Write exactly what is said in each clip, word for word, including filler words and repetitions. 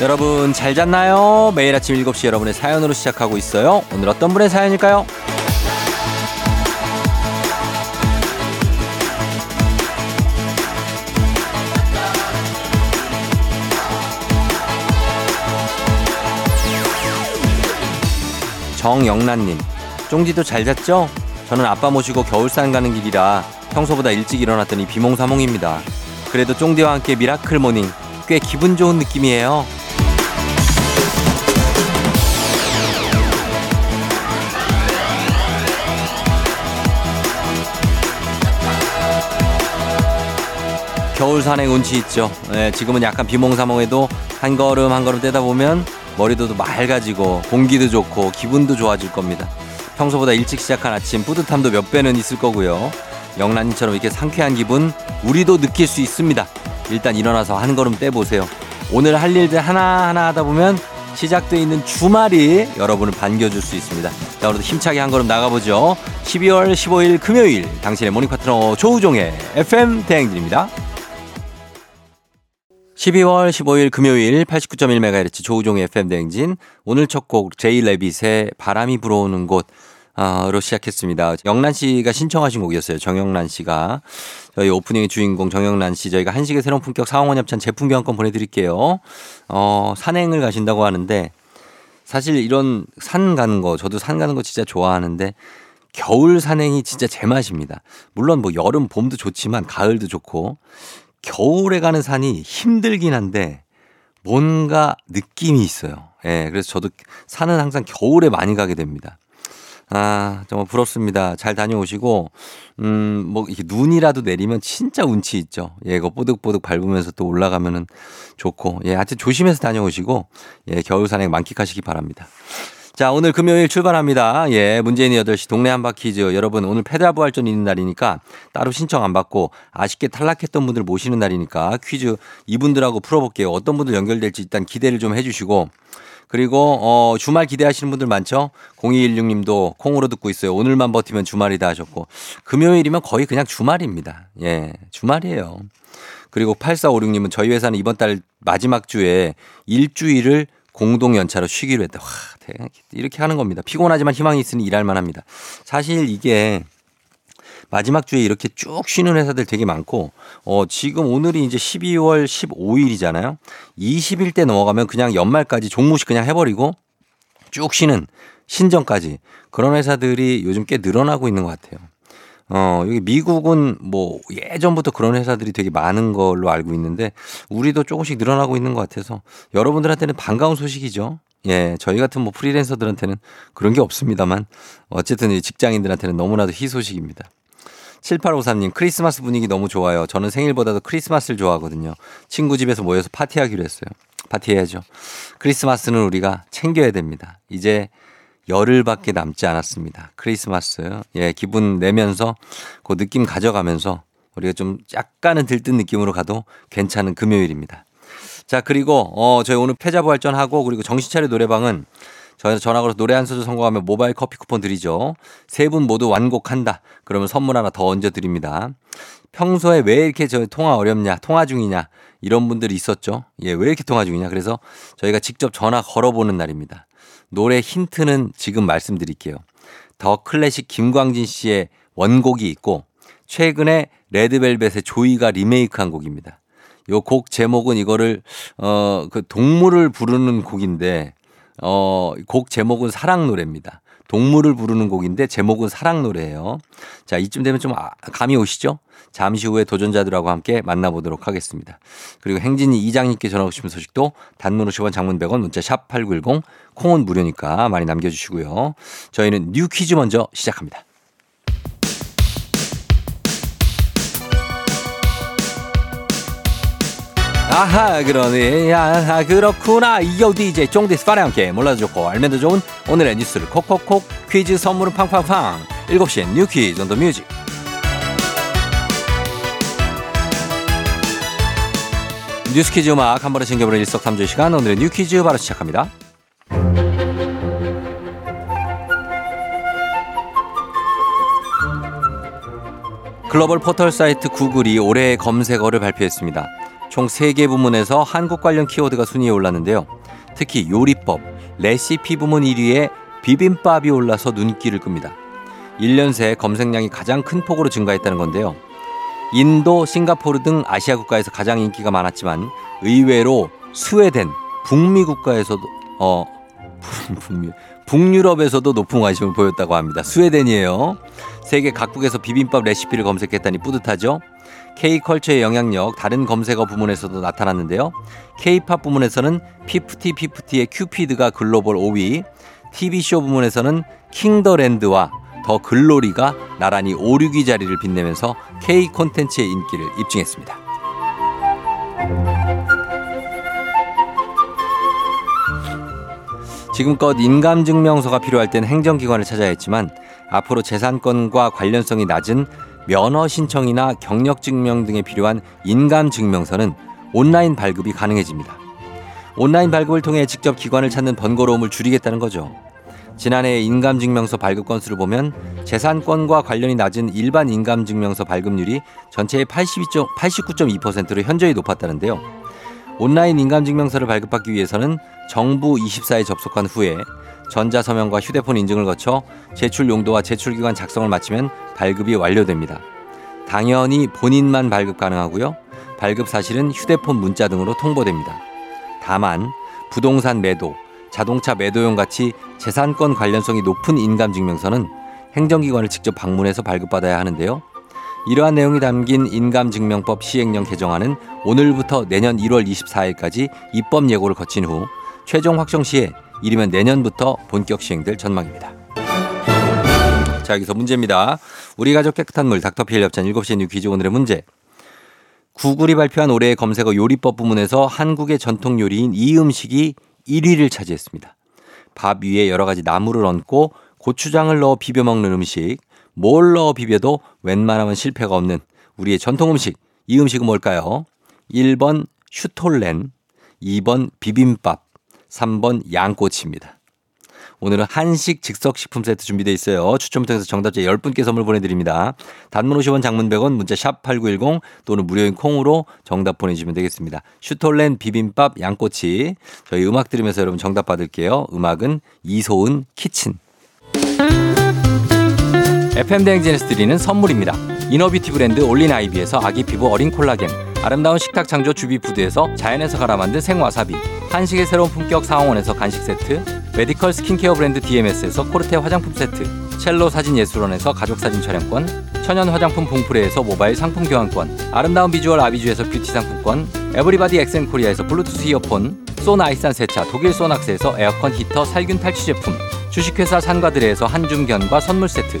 여러분 잘 잤나요? 매일 아침 일곱 시 여러분의 사연으로 시작하고 있어요. 오늘 어떤 분의 사연일까요? 정영란님, 쫑지도 잘 잤죠? 저는 아빠 모시고 겨울산 가는 길이라 평소보다 일찍 일어났더니 비몽사몽입니다. 그래도 쫑디와 함께 미라클 모닝, 꽤 기분 좋은 느낌이에요. 겨울산의 운치 있죠. 네, 지금은 약간 비몽사몽해도 한 걸음 한 걸음 떼다 보면 머리도 맑아지고 공기도 좋고 기분도 좋아질 겁니다. 평소보다 일찍 시작한 아침 뿌듯함도 몇 배는 있을 거고요. 영란님처럼 이렇게 상쾌한 기분 우리도 느낄 수 있습니다. 일단 일어나서 한 걸음 떼보세요. 오늘 할 일들 하나하나 하다 보면 시작되어 있는 주말이 여러분을 반겨줄 수 있습니다. 자, 오늘도 힘차게 한 걸음 나가보죠. 십이월 십오일 금요일, 당신의 모닝 파트너 조우종의 에프엠 대행진입니다. 십이월 십오일 금요일 팔십구 점 일 메가헤르츠 조우종의 에프엠 대행진. 오늘 첫 곡 제이 레빗의 바람이 불어오는 곳로 시작했습니다. 영란 씨가 신청하신 곡이었어요. 정영란 씨가. 저희 오프닝의 주인공 정영란 씨, 저희가 한식의 새로운 품격 사홍원 협찬 제품 교환권 보내드릴게요. 어, 산행을 가신다고 하는데, 사실 이런 산 가는 거, 저도 산 가는 거 진짜 좋아하는데 겨울 산행이 진짜 제맛입니다. 물론 뭐 여름 봄도 좋지만 가을도 좋고, 겨울에 가는 산이 힘들긴 한데 뭔가 느낌이 있어요. 예, 그래서 저도 산은 항상 겨울에 많이 가게 됩니다. 아, 정말 부럽습니다. 잘 다녀오시고, 음, 뭐, 이렇게 눈이라도 내리면 진짜 운치 있죠. 예, 이거 뽀득뽀득 밟으면서 또 올라가면은 좋고, 예, 하여튼 조심해서 다녀오시고, 예, 겨울 산행 만끽하시기 바랍니다. 자, 오늘 금요일 출발합니다. 예, 문재인 여덟 시 동네 한바퀴즈. 여러분, 오늘 페달 부활전이 있는 날이니까 따로 신청 안 받고 아쉽게 탈락했던 분들 모시는 날이니까 퀴즈 이분들하고 풀어볼게요. 어떤 분들 연결될지 일단 기대를 좀 해주시고, 그리고 어, 주말 기대하시는 분들 많죠? 공이일육 님도 콩으로 듣고 있어요. 오늘만 버티면 주말이다 하셨고, 금요일이면 거의 그냥 주말입니다. 예, 주말이에요. 그리고 팔사오육 님은 저희 회사는 이번 달 마지막 주에 일주일을 공동 연차로 쉬기로 했다. 와, 이렇게 하는 겁니다. 피곤하지만 희망이 있으니 일할만 합니다. 사실 이게 마지막 주에 이렇게 쭉 쉬는 회사들 되게 많고, 어, 지금 오늘이 이제 십이월 십오일이잖아요. 이십일 때 넘어가면 그냥 연말까지 종무식 그냥 해버리고 쭉 쉬는 신정까지, 그런 회사들이 요즘 꽤 늘어나고 있는 것 같아요. 어, 여기 미국은 뭐 예전부터 그런 회사들이 되게 많은 걸로 알고 있는데, 우리도 조금씩 늘어나고 있는 것 같아서 여러분들한테는 반가운 소식이죠. 예, 저희 같은 뭐 프리랜서들한테는 그런 게 없습니다만, 어쨌든 직장인들한테는 너무나도 희소식입니다. 칠팔오삼 님, 크리스마스 분위기 너무 좋아요. 저는 생일보다도 크리스마스를 좋아하거든요. 친구 집에서 모여서 파티하기로 했어요. 파티해야죠. 크리스마스는 우리가 챙겨야 됩니다. 이제 열흘밖에 남지 않았습니다. 크리스마스. 예, 기분 내면서 그 느낌 가져가면서 우리가 좀 약간은 들뜬 느낌으로 가도 괜찮은 금요일입니다. 자, 그리고 어, 저희 오늘 패자부활전하고, 그리고 정신차려 노래방은 저희 전화 걸어서 노래 한 소절 성공하면 모바일 커피 쿠폰 드리죠. 세 분 모두 완곡한다 그러면 선물 하나 더 얹어 드립니다. 평소에 왜 이렇게 저희 통화 어렵냐, 통화 중이냐, 이런 분들이 있었죠. 예, 왜 이렇게 통화 중이냐. 그래서 저희가 직접 전화 걸어보는 날입니다. 노래 힌트는 지금 말씀드릴게요. 더 클래식 김광진 씨의 원곡이 있고, 최근에 레드벨벳의 조이가 리메이크한 곡입니다. 요 곡 제목은, 이거를 어, 그 동물을 부르는 곡인데, 어, 곡 제목은 사랑 노래입니다. 동물을 부르는 곡인데 제목은 사랑 노래예요. 자, 이쯤 되면 좀 감이 오시죠? 잠시 후에 도전자들하고 함께 만나보도록 하겠습니다. 그리고 행진이 이장님께 전화 오시면 소식도 단문 오십 원, 장문 백 원, 문자 샵 팔구일공, 콩은 무료니까 많이 남겨주시고요. 저희는 뉴 퀴즈 먼저 시작합니다. 아하, 그러네. 아하, 그렇구나. 이어 디제이 쫑디스 파랑 함께 몰라도 좋고 알면 더 좋은 오늘의 뉴스를 콕콕콕, 퀴즈 선물은 팡팡팡. 일곱 시엔 뉴 퀴즈 온 더 뮤직. 뉴스 퀴즈 음악 한 번에 챙겨보는 일석삼조의 시간, 오늘의 뉴 퀴즈 바로 시작합니다. 글로벌 포털 사이트 구글이 올해의 검색어를 발표했습니다. 총 세 개 부문에서 한국 관련 키워드가 순위에 올랐는데요. 특히 요리법, 레시피 부문 일 위에 비빔밥이 올라서 눈길을 끕니다. 일 년 새 검색량이 가장 큰 폭으로 증가했다는 건데요. 인도, 싱가포르 등 아시아 국가에서 가장 인기가 많았지만 의외로 스웨덴, 북미 국가에서도 어 북미, 북유럽에서도 높은 관심을 보였다고 합니다. 스웨덴이에요. 세계 각국에서 비빔밥 레시피를 검색했다니 뿌듯하죠. K컬처의 영향력 다른 검색어 부문에서도 나타났는데요. K팝 부문에서는 피프티피프티의 큐피드가 글로벌 오 위, 티비쇼 부문에서는 킹더랜드와 더 글로리가 나란히 오, 육 위 자리를 빛내면서 K콘텐츠의 인기를 입증했습니다. 지금껏 인감증명서가 필요할 땐 행정기관을 찾아야 했지만 앞으로 재산권과 관련성이 낮은 면허 신청이나 경력증명 등에 필요한 인감증명서는 온라인 발급이 가능해집니다. 온라인 발급을 통해 직접 기관을 찾는 번거로움을 줄이겠다는 거죠. 지난해 인감증명서 발급 건수를 보면 재산권과 관련이 낮은 일반 인감증명서 발급률이 전체의 팔십이 점, 팔십구 점 이 퍼센트로 현저히 높았다는데요. 온라인 인감증명서를 발급받기 위해서는 정부이십사에 접속한 후에 전자서명과 휴대폰 인증을 거쳐 제출 용도와 제출기간 작성을 마치면 발급이 완료됩니다. 당연히 본인만 발급 가능하고요. 발급 사실은 휴대폰 문자 등으로 통보됩니다. 다만 부동산 매도, 자동차 매도용 같이 재산권 관련성이 높은 인감증명서는 행정기관을 직접 방문해서 발급받아야 하는데요. 이러한 내용이 담긴 인감증명법 시행령 개정안은 오늘부터 내년 일월 이십사일까지 입법 예고를 거친 후 최종 확정 시에 이르면 내년부터 본격 시행될 전망입니다. 자, 여기서 문제입니다. 우리 가족 깨끗한 물 닥터피엘 협찬 일곱 시에 뉴 퀴즈 오늘의 문제. 구글이 발표한 올해의 검색어 요리법 부문에서 한국의 전통 요리인 이 음식이 일 위를 차지했습니다. 밥 위에 여러 가지 나물을 얹고 고추장을 넣어 비벼 먹는 음식, 뭘 넣어 비벼도 웬만하면 실패가 없는 우리의 전통 음식, 이 음식은 뭘까요? 일 번 슈톨렌, 이 번 비빔밥, 삼 번 양꼬치입니다. 오늘은 한식 즉석식품 세트 준비되어 있어요. 추첨을 통해서 정답자 열 분께 선물 보내드립니다. 단문 오십 원, 장문 백 원, 문자 샵 팔구일공 또는 무료인 콩으로 정답 보내주시면 되겠습니다. 슈톨렌, 비빔밥, 양꼬치. 저희 음악 들으면서 여러분 정답 받을게요. 음악은 이소은 키친. 에프엠 대행진에서 드리는 선물입니다. 이너뷰티 브랜드 올린 아이비에서 아기 피부 어린 콜라겐, 아름다운 식탁 창조 주비푸드에서 자연에서 갈아 만든 생와사비, 한식의 새로운 품격 상황원에서 간식 세트, 메디컬 스킨케어 브랜드 디엠에스에서 코르테 화장품 세트, 첼로 사진예술원에서 가족사진 촬영권, 천연 화장품 봉프레에서 모바일 상품 교환권, 아름다운 비주얼 아비주에서 뷰티 상품권, 에브리바디 엑센코리아에서 블루투스 이어폰, 쏜 아이산 세차 독일 쏘낙스에서 에어컨 히터 살균 탈취 제품, 주식회사 산과들레에서 한줌견과 선물 세트,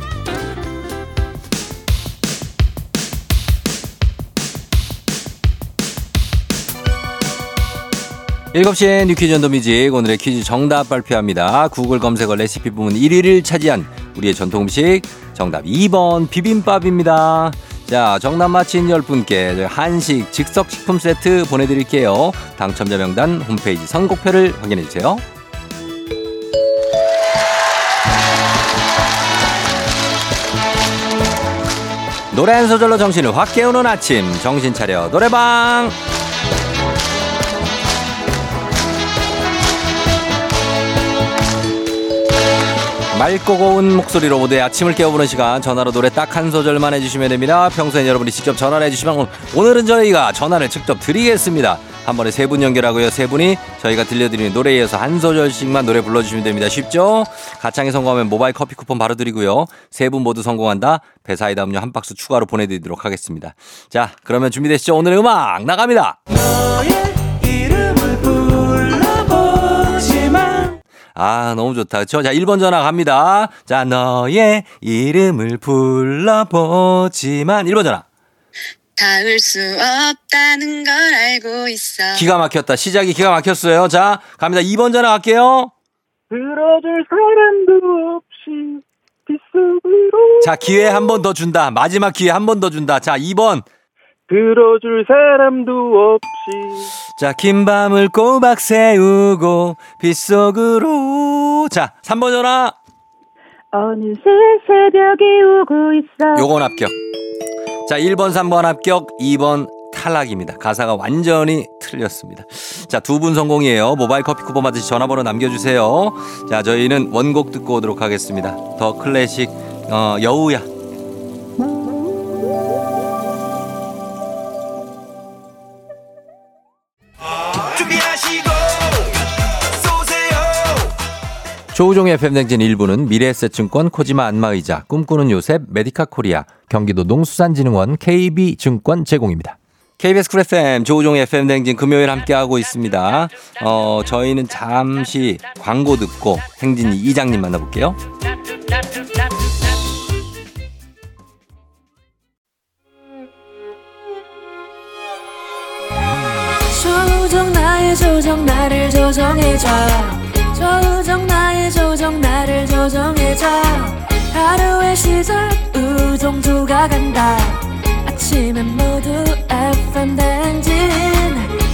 일곱 시에 뉴퀴즈 온더뮤직 오늘의 퀴즈 정답 발표합니다. 구글 검색어 레시피 부문 일 위를 차지한 우리의 전통 음식 정답 이 번 비빔밥입니다. 자, 정답 맞힌 열 분께 한식 즉석식품 세트 보내드릴게요. 당첨자 명단 홈페이지 선곡표를 확인해주세요. 노래 한 소절로 정신을 확 깨우는 아침, 정신 차려 노래방. 맑고 고운 목소리로 모두의 아침을 깨워보는 시간, 전화로 노래 딱 한 소절만 해주시면 됩니다. 평소엔 여러분이 직접 전화를 해주시면 오늘은 저희가 전화를 직접 드리겠습니다. 한 번에 세 분 연결하고요. 세 분이 저희가 들려드리는 노래에 이어서 한 소절씩만 노래 불러주시면 됩니다. 쉽죠? 가창에 성공하면 모바일 커피 쿠폰 바로 드리고요. 세 분 모두 성공한다. 배사이다 음료 한 박스 추가로 보내드리도록 하겠습니다. 자, 그러면 준비되시죠? 오늘의 음악 나갑니다. 너의 이름을 불러보지만. 아, 너무 좋다. 그렇죠? 자, 일 번 전화 갑니다. 자, 너의 이름을 불러보지만. 일 번 전화. 닿을 수 없다는 걸 알고 있어. 기가 막혔다. 시작이 기가 막혔어요. 자, 갑니다. 이 번 전화 갈게요. 들어줄 사람도 없이 빗속으로. 자, 기회 한 번 더 준다. 마지막 기회 한 번 더 준다. 자, 이 번. 들어줄 사람도 없이. 자, 긴 밤을 꼬박 세우고 빗속으로. 자, 삼 번 전화. 어느새 새벽이 오고 있어. 요건 합격. 자, 일 번, 삼 번 합격, 이 번 탈락입니다. 가사가 완전히 틀렸습니다. 자, 두 분 성공이에요. 모바일 커피 쿠폰 받으시 전화번호 남겨주세요. 자, 저희는 원곡 듣고 오도록 하겠습니다. 더 클래식, 어, 여우야. 조우종의 에프엠 댕진 일부는 미래에셋증권 코지마 안마의자, 꿈꾸는 요셉, 메디카 코리아, 경기도 농수산진흥원 케이비증권 제공입니다. 케이비에스 쿨 에프엠 조우종의 에프엠 댕진 금요일 함께하고 있습니다. 어, 저희는 잠시 광고 듣고 행진이 이장님 만나볼게요. 조우종 나의 조정 나를 조정해줘. 조우종 나의 조정 나를 조정해줘. 하루의 시절 우종조가 간다. 아침엔 모두 에프엠 댕진.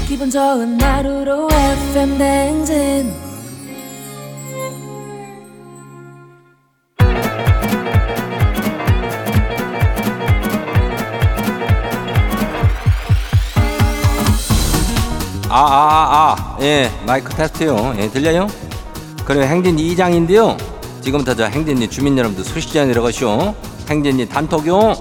기분 좋은 하루로 에프엠 댕진. 아아아 아, 예, 마이크 테스트요. 예, 들려요? 그래, 행진이 이장인데요. 지금부터 저 행진이 주민 여러분들 소식전에 내려가시오. 행진이 단톡요.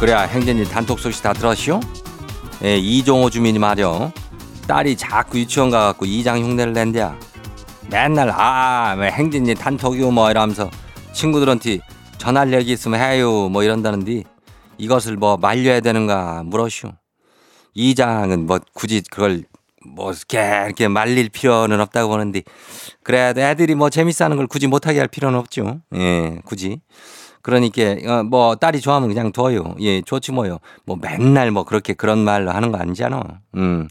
그래야 행진이 단톡 소식 다 들었시오. 예, 이종호 주민이 말이요. 딸이 자꾸 유치원 가갖고 이장 흉내를 낸대야. 맨날 아, 행진이 단톡요 뭐 이러면서 친구들한테 전할 얘기 있으면 해요 뭐 이런다는데 이것을 뭐 말려야 되는가 물으시오. 이장은 뭐 굳이 그걸 뭐 이렇게, 이렇게 말릴 필요는 없다고 보는데, 그래도 애들이 뭐 재밌어하는 걸 굳이 못하게 할 필요는 없죠. 예, 굳이. 그러니까 뭐 딸이 좋아하면 그냥 둬요. 예, 좋지 뭐요. 뭐 맨날 뭐 그렇게 그런 말로 하는 거 아니잖아. 음.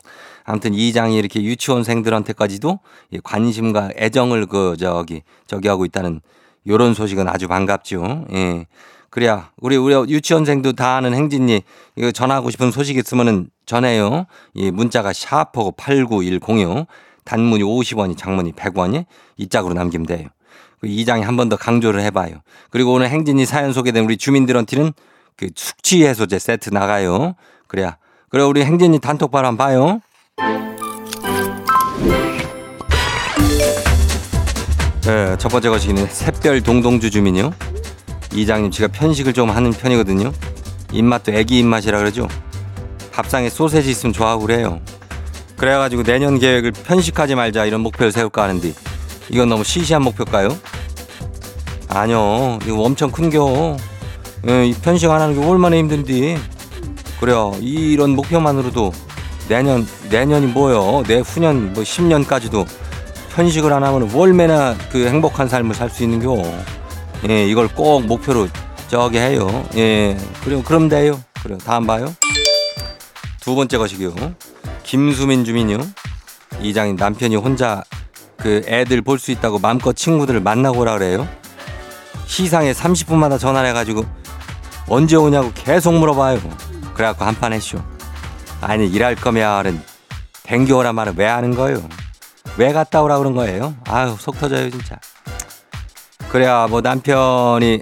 아무튼 이장이 이렇게 유치원생들한테까지도 관심과 애정을 그 저기 저기 하고 있다는. 요런 소식은 아주 반갑죠. 예. 그래야, 우리, 우리 유치원생도 다 아는 행진이, 이거 전하고 싶은 소식 있으면은 전해요. 예, 문자가 샤프하고 팔구일공이요. 단문이 오십 원이, 장문이 백 원이, 이 짝으로 남기면 돼요. 그 이장이 한 번 더 강조를 해봐요. 그리고 오늘 행진이 사연 소개된 우리 주민들한테는 그 숙취 해소제 세트 나가요. 그래야. 그래, 우리 행진이 단톡바로 한번 봐요. 네, 첫 번째 거시기는 샛별 동동주 주민이요. 이장님, 제가 편식을 좀 하는 편이거든요. 입맛도 애기 입맛이라 그러죠. 밥상에 소세지 있으면 좋아하고 그래요. 그래가지고 내년 계획을 편식하지 말자 이런 목표를 세울까 하는데 이건 너무 시시한 목표일까요? 아니요, 이거 엄청 큰겨. 예, 편식 안 하는 게 얼마나 힘든데. 그래요, 이런 목표만으로도 내년, 내년이 뭐요? 내후년, 뭐 십 년까지도 편식을 안 하면 월매나 그 행복한 삶을 살 수 있는겨. 예, 이걸 꼭 목표로 저기 해요. 예, 그리고 그럼 돼요. 그래요. 다음 봐요. 두 번째 것이기요. 김수민 주민이요. 이장님, 남편이 혼자 그 애들 볼 수 있다고 마음껏 친구들을 만나고 오라 그래요. 시상에 삼십 분마다 전화를 해가지고 언제 오냐고 계속 물어봐요. 그래갖고 한판 했쇼. 아니 일할 거면은 댕겨오란 말은 왜 하는 거예요? 왜 갔다 오라 그런 거예요? 아유 속 터져요 진짜. 그래야 뭐 남편이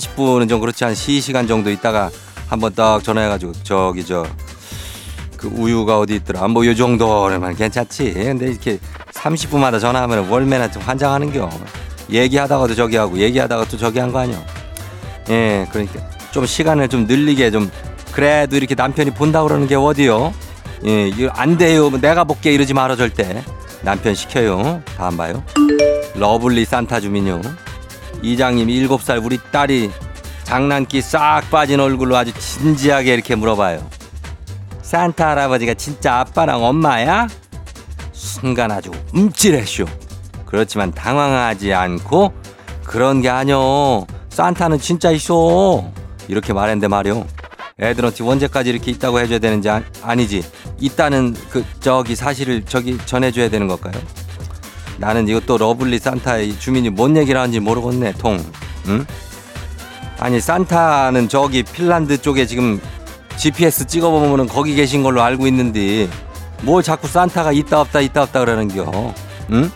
삼십 분은 좀 그렇지 한 세 시간 정도 있다가 한번 딱 전화해가지고 저기 저 그 우유가 어디 있더라 뭐 요 정도면 괜찮지. 근데 이렇게 삼십 분마다 전화하면 월매나 좀 환장하는겨. 얘기하다가도 저기 하고 얘기하다가 또 저기 한 거 아니요. 예, 그러니까 좀 시간을 좀 늘리게 좀 그래도 이렇게 남편이 본다 그러는 게 어디요? 예, 이거 안 돼요. 내가 볼게 이러지 말아 절대. 남편 시켜요. 다 안 봐요. 러블리 산타 주민요. 이장님 일곱 살 우리 딸이 장난기 싹 빠진 얼굴로 아주 진지하게 이렇게 물어봐요. 산타 할아버지가 진짜 아빠랑 엄마야? 순간 아주 움찔했쇼. 그렇지만 당황하지 않고 그런 게 아뇨. 산타는 진짜 있어. 이렇게 말했는데 말이요. 애들한테 언제까지 이렇게 있다고 해줘야 되는지 아, 아니지. 있다는 그 저기 사실을 저기 전해줘야 되는 걸까요? 나는 이것도 러블리 산타의 주민이 뭔 얘기를 하는지 모르겠네. 통. 응? 아니 산타는 저기 핀란드 쪽에 지금 지피에스 찍어보면 거기 계신 걸로 알고 있는데 뭘 자꾸 산타가 있다 없다 있다 없다 그러는겨. 응?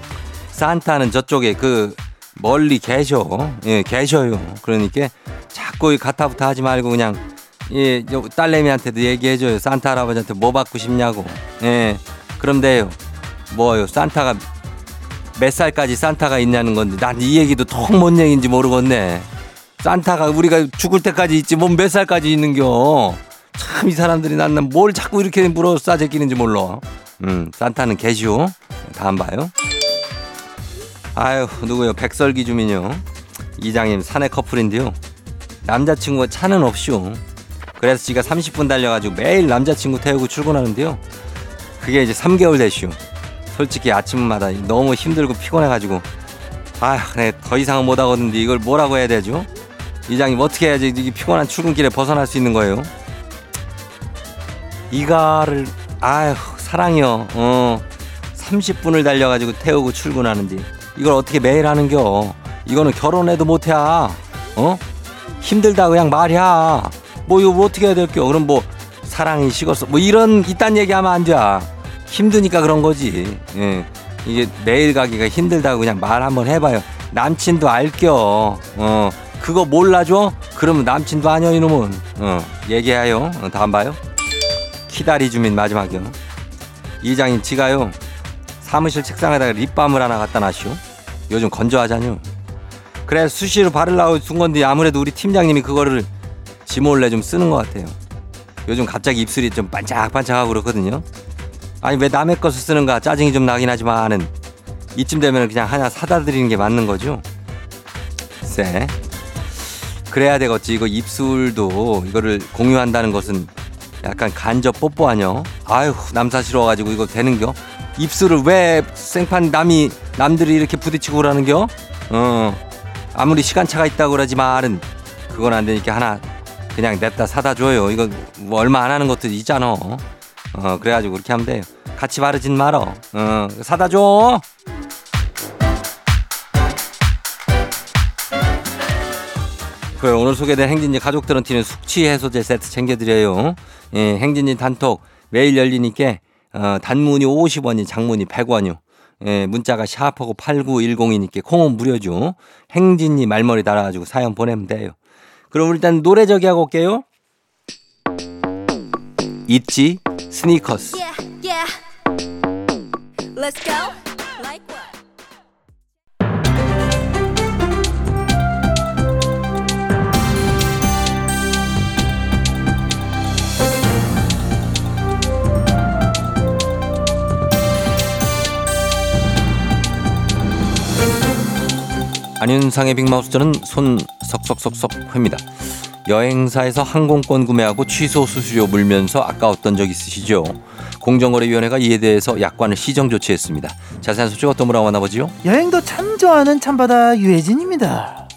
산타는 저쪽에 그 멀리 계셔. 예, 계셔요. 그러니까 자꾸 가타부타 하지 말고 그냥 예, 딸내미한테도 얘기해줘요. 산타 할아버지한테 뭐 받고 싶냐고. 예, 그럼 돼요. 뭐요? 산타가 몇 살까지 산타가 있냐는 건데 난 이 얘기도 통 뭔 얘기인지 모르겠네. 산타가 우리가 죽을 때까지 있지 뭔 몇 살까지 있는겨. 참 이 사람들이 난 뭘 자꾸 이렇게 물어 싸제 끼는지 몰라. 음, 산타는 계시오. 다 안 봐요. 아유 누구요? 백설기 주민요. 이장님 사내 커플인데요. 남자친구가 차는 없쇼. 그래서 지가 삼십 분 달려가지고 매일 남자친구 태우고 출근하는데요. 그게 이제 삼 개월 됐쇼. 솔직히 아침마다 너무 힘들고 피곤해가지고 아휴 네, 더 이상은 못하거든요. 이걸 뭐라고 해야 되죠? 이장님 어떻게 해야지 이 피곤한 출근길에 벗어날 수 있는 거예요? 이가를 아휴 사랑이요. 어, 삼십 분을 달려가지고 태우고 출근하는데 이걸 어떻게 매일 하는겨. 이거는 결혼해도 못해야. 어? 힘들다 그냥 말이야. 뭐 이거 뭐 어떻게 해야 될겨. 그럼 뭐 사랑이 식었어 뭐 이런 이딴 얘기하면 안 돼. 힘드니까 그런 거지. 예. 이게 매일 가기가 힘들다고 그냥 말 한번 해봐요. 남친도 알겨. 어. 그거 몰라줘? 그러면 남친도 아냐 이놈은. 어. 얘기해요. 어, 다 안 봐요. 키다리 주민 마지막이요. 이장님 지가요 사무실 책상에다가 립밤을 하나 갖다 놨쇼. 요즘 건조하잖요. 그래 수시로 바르려고 둔 건데 아무래도 우리 팀장님이 그거를 지 몰래 좀 쓰는 것 같아요. 요즘 갑자기 입술이 좀 반짝반짝하고 그렇거든요. 아니 왜 남의 것을 쓰는가 짜증이 좀 나긴 하지만은 이쯤 되면 그냥 하나 사다 드리는 게 맞는 거죠. 쎄. 그래야 되겠지. 이거 입술도 이거를 공유한다는 것은 약간 간접 뽀뽀 아뇨. 아휴 남사 싫어가지고 이거 되는겨. 입술을 왜 생판 남이 남들이 이렇게 부딪히고 그러는겨. 어 아무리 시간차가 있다고 그러지 말은 그건 안 되니까 하나 그냥 냅다 사다 줘요. 이거 뭐 얼마 안 하는 것도 있잖아. 어 그래가지고 그렇게 하면 돼요. 같이 바르진 말어. 어 사다 줘. 그래 오늘 소개된 행진지 가족들한테는 숙취 해소제 세트 챙겨드려요. 예, 행진지 단톡 매일 열리니까 어, 단문이 오십 원이 장문이 백 원이요. 예, 문자가 샤프하고 팔구일공이니까 콩은 무료죠. 행진이 말머리 달아가지고 사연 보내면 돼요. 그럼 일단 노래 저기 하고 올게요. 있지 스니커스. Yeah, yeah. Let's go. Like what? 안윤상의 빅마우스 저는 손 석석석석 회입니다. 여행사에서 항공권 구매하고 취소 수수료 물면서 아까웠던 적 있으시죠? 공정거래위원회가 이에 대해서 약관을 시정 조치했습니다. 자세한 소식 어떤 분하고 만나보지요? 여행도 참 좋아하는 참바다 유혜진입니다.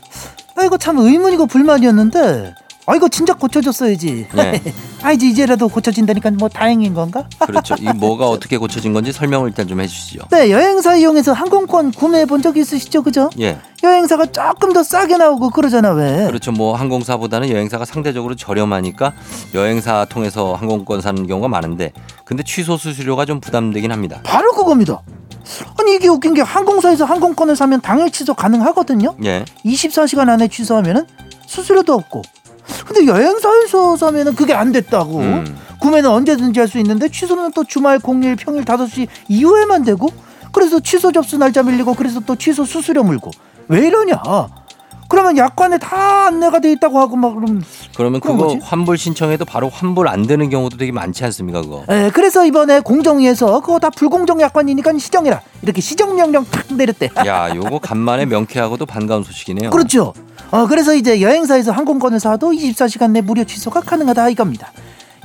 아 이거 참 의문이고 불만이었는데 아 이거 진작 고쳐줬어야지. 네. 아 이제 이제라도 고쳐진다니까 뭐 다행인 건가? 그렇죠. 이 뭐가 어떻게 고쳐진 건지 설명을 일단 좀 해주시죠. 네, 여행사 이용해서 항공권 구매해 본 적 있으시죠, 그죠? 예. 여행사가 조금 더 싸게 나오고 그러잖아. 왜? 그렇죠. 뭐 항공사보다는 여행사가 상대적으로 저렴하니까 여행사 통해서 항공권 사는 경우가 많은데, 근데 취소 수수료가 좀 부담되긴 합니다. 바로 그겁니다. 아니 이게 웃긴 게 항공사에서 항공권을 사면 당일 취소 가능하거든요. 예. 이십사 시간 안에 취소하면은 수수료도 없고, 근데 여행사에서 사면은 그게 안 됐다고. 음. 구매는 언제든지 할 수 있는데 취소는 또 주말, 공휴일, 평일 다섯 시 이후에만 되고, 그래서 취소 접수 날짜 밀리고, 그래서 또 취소 수수료 물고. 왜 이러냐? 그러면 약관에 다 안내가 돼 있다고 하고 막 그럼 그러면 그거 거지? 환불 신청해도 바로 환불 안 되는 경우도 되게 많지 않습니까, 그거? 예, 그래서 이번에 공정위에서 그거 다 불공정 약관이니까 시정해라, 이렇게 시정 명령 탁 내렸대. 야, 요거 간만에 명쾌하고도 반가운 소식이네요. 그렇죠. 어, 그래서 이제 여행사에서 항공권을 사도 이십사 시간 내 무료 취소가 가능하다 이겁니다.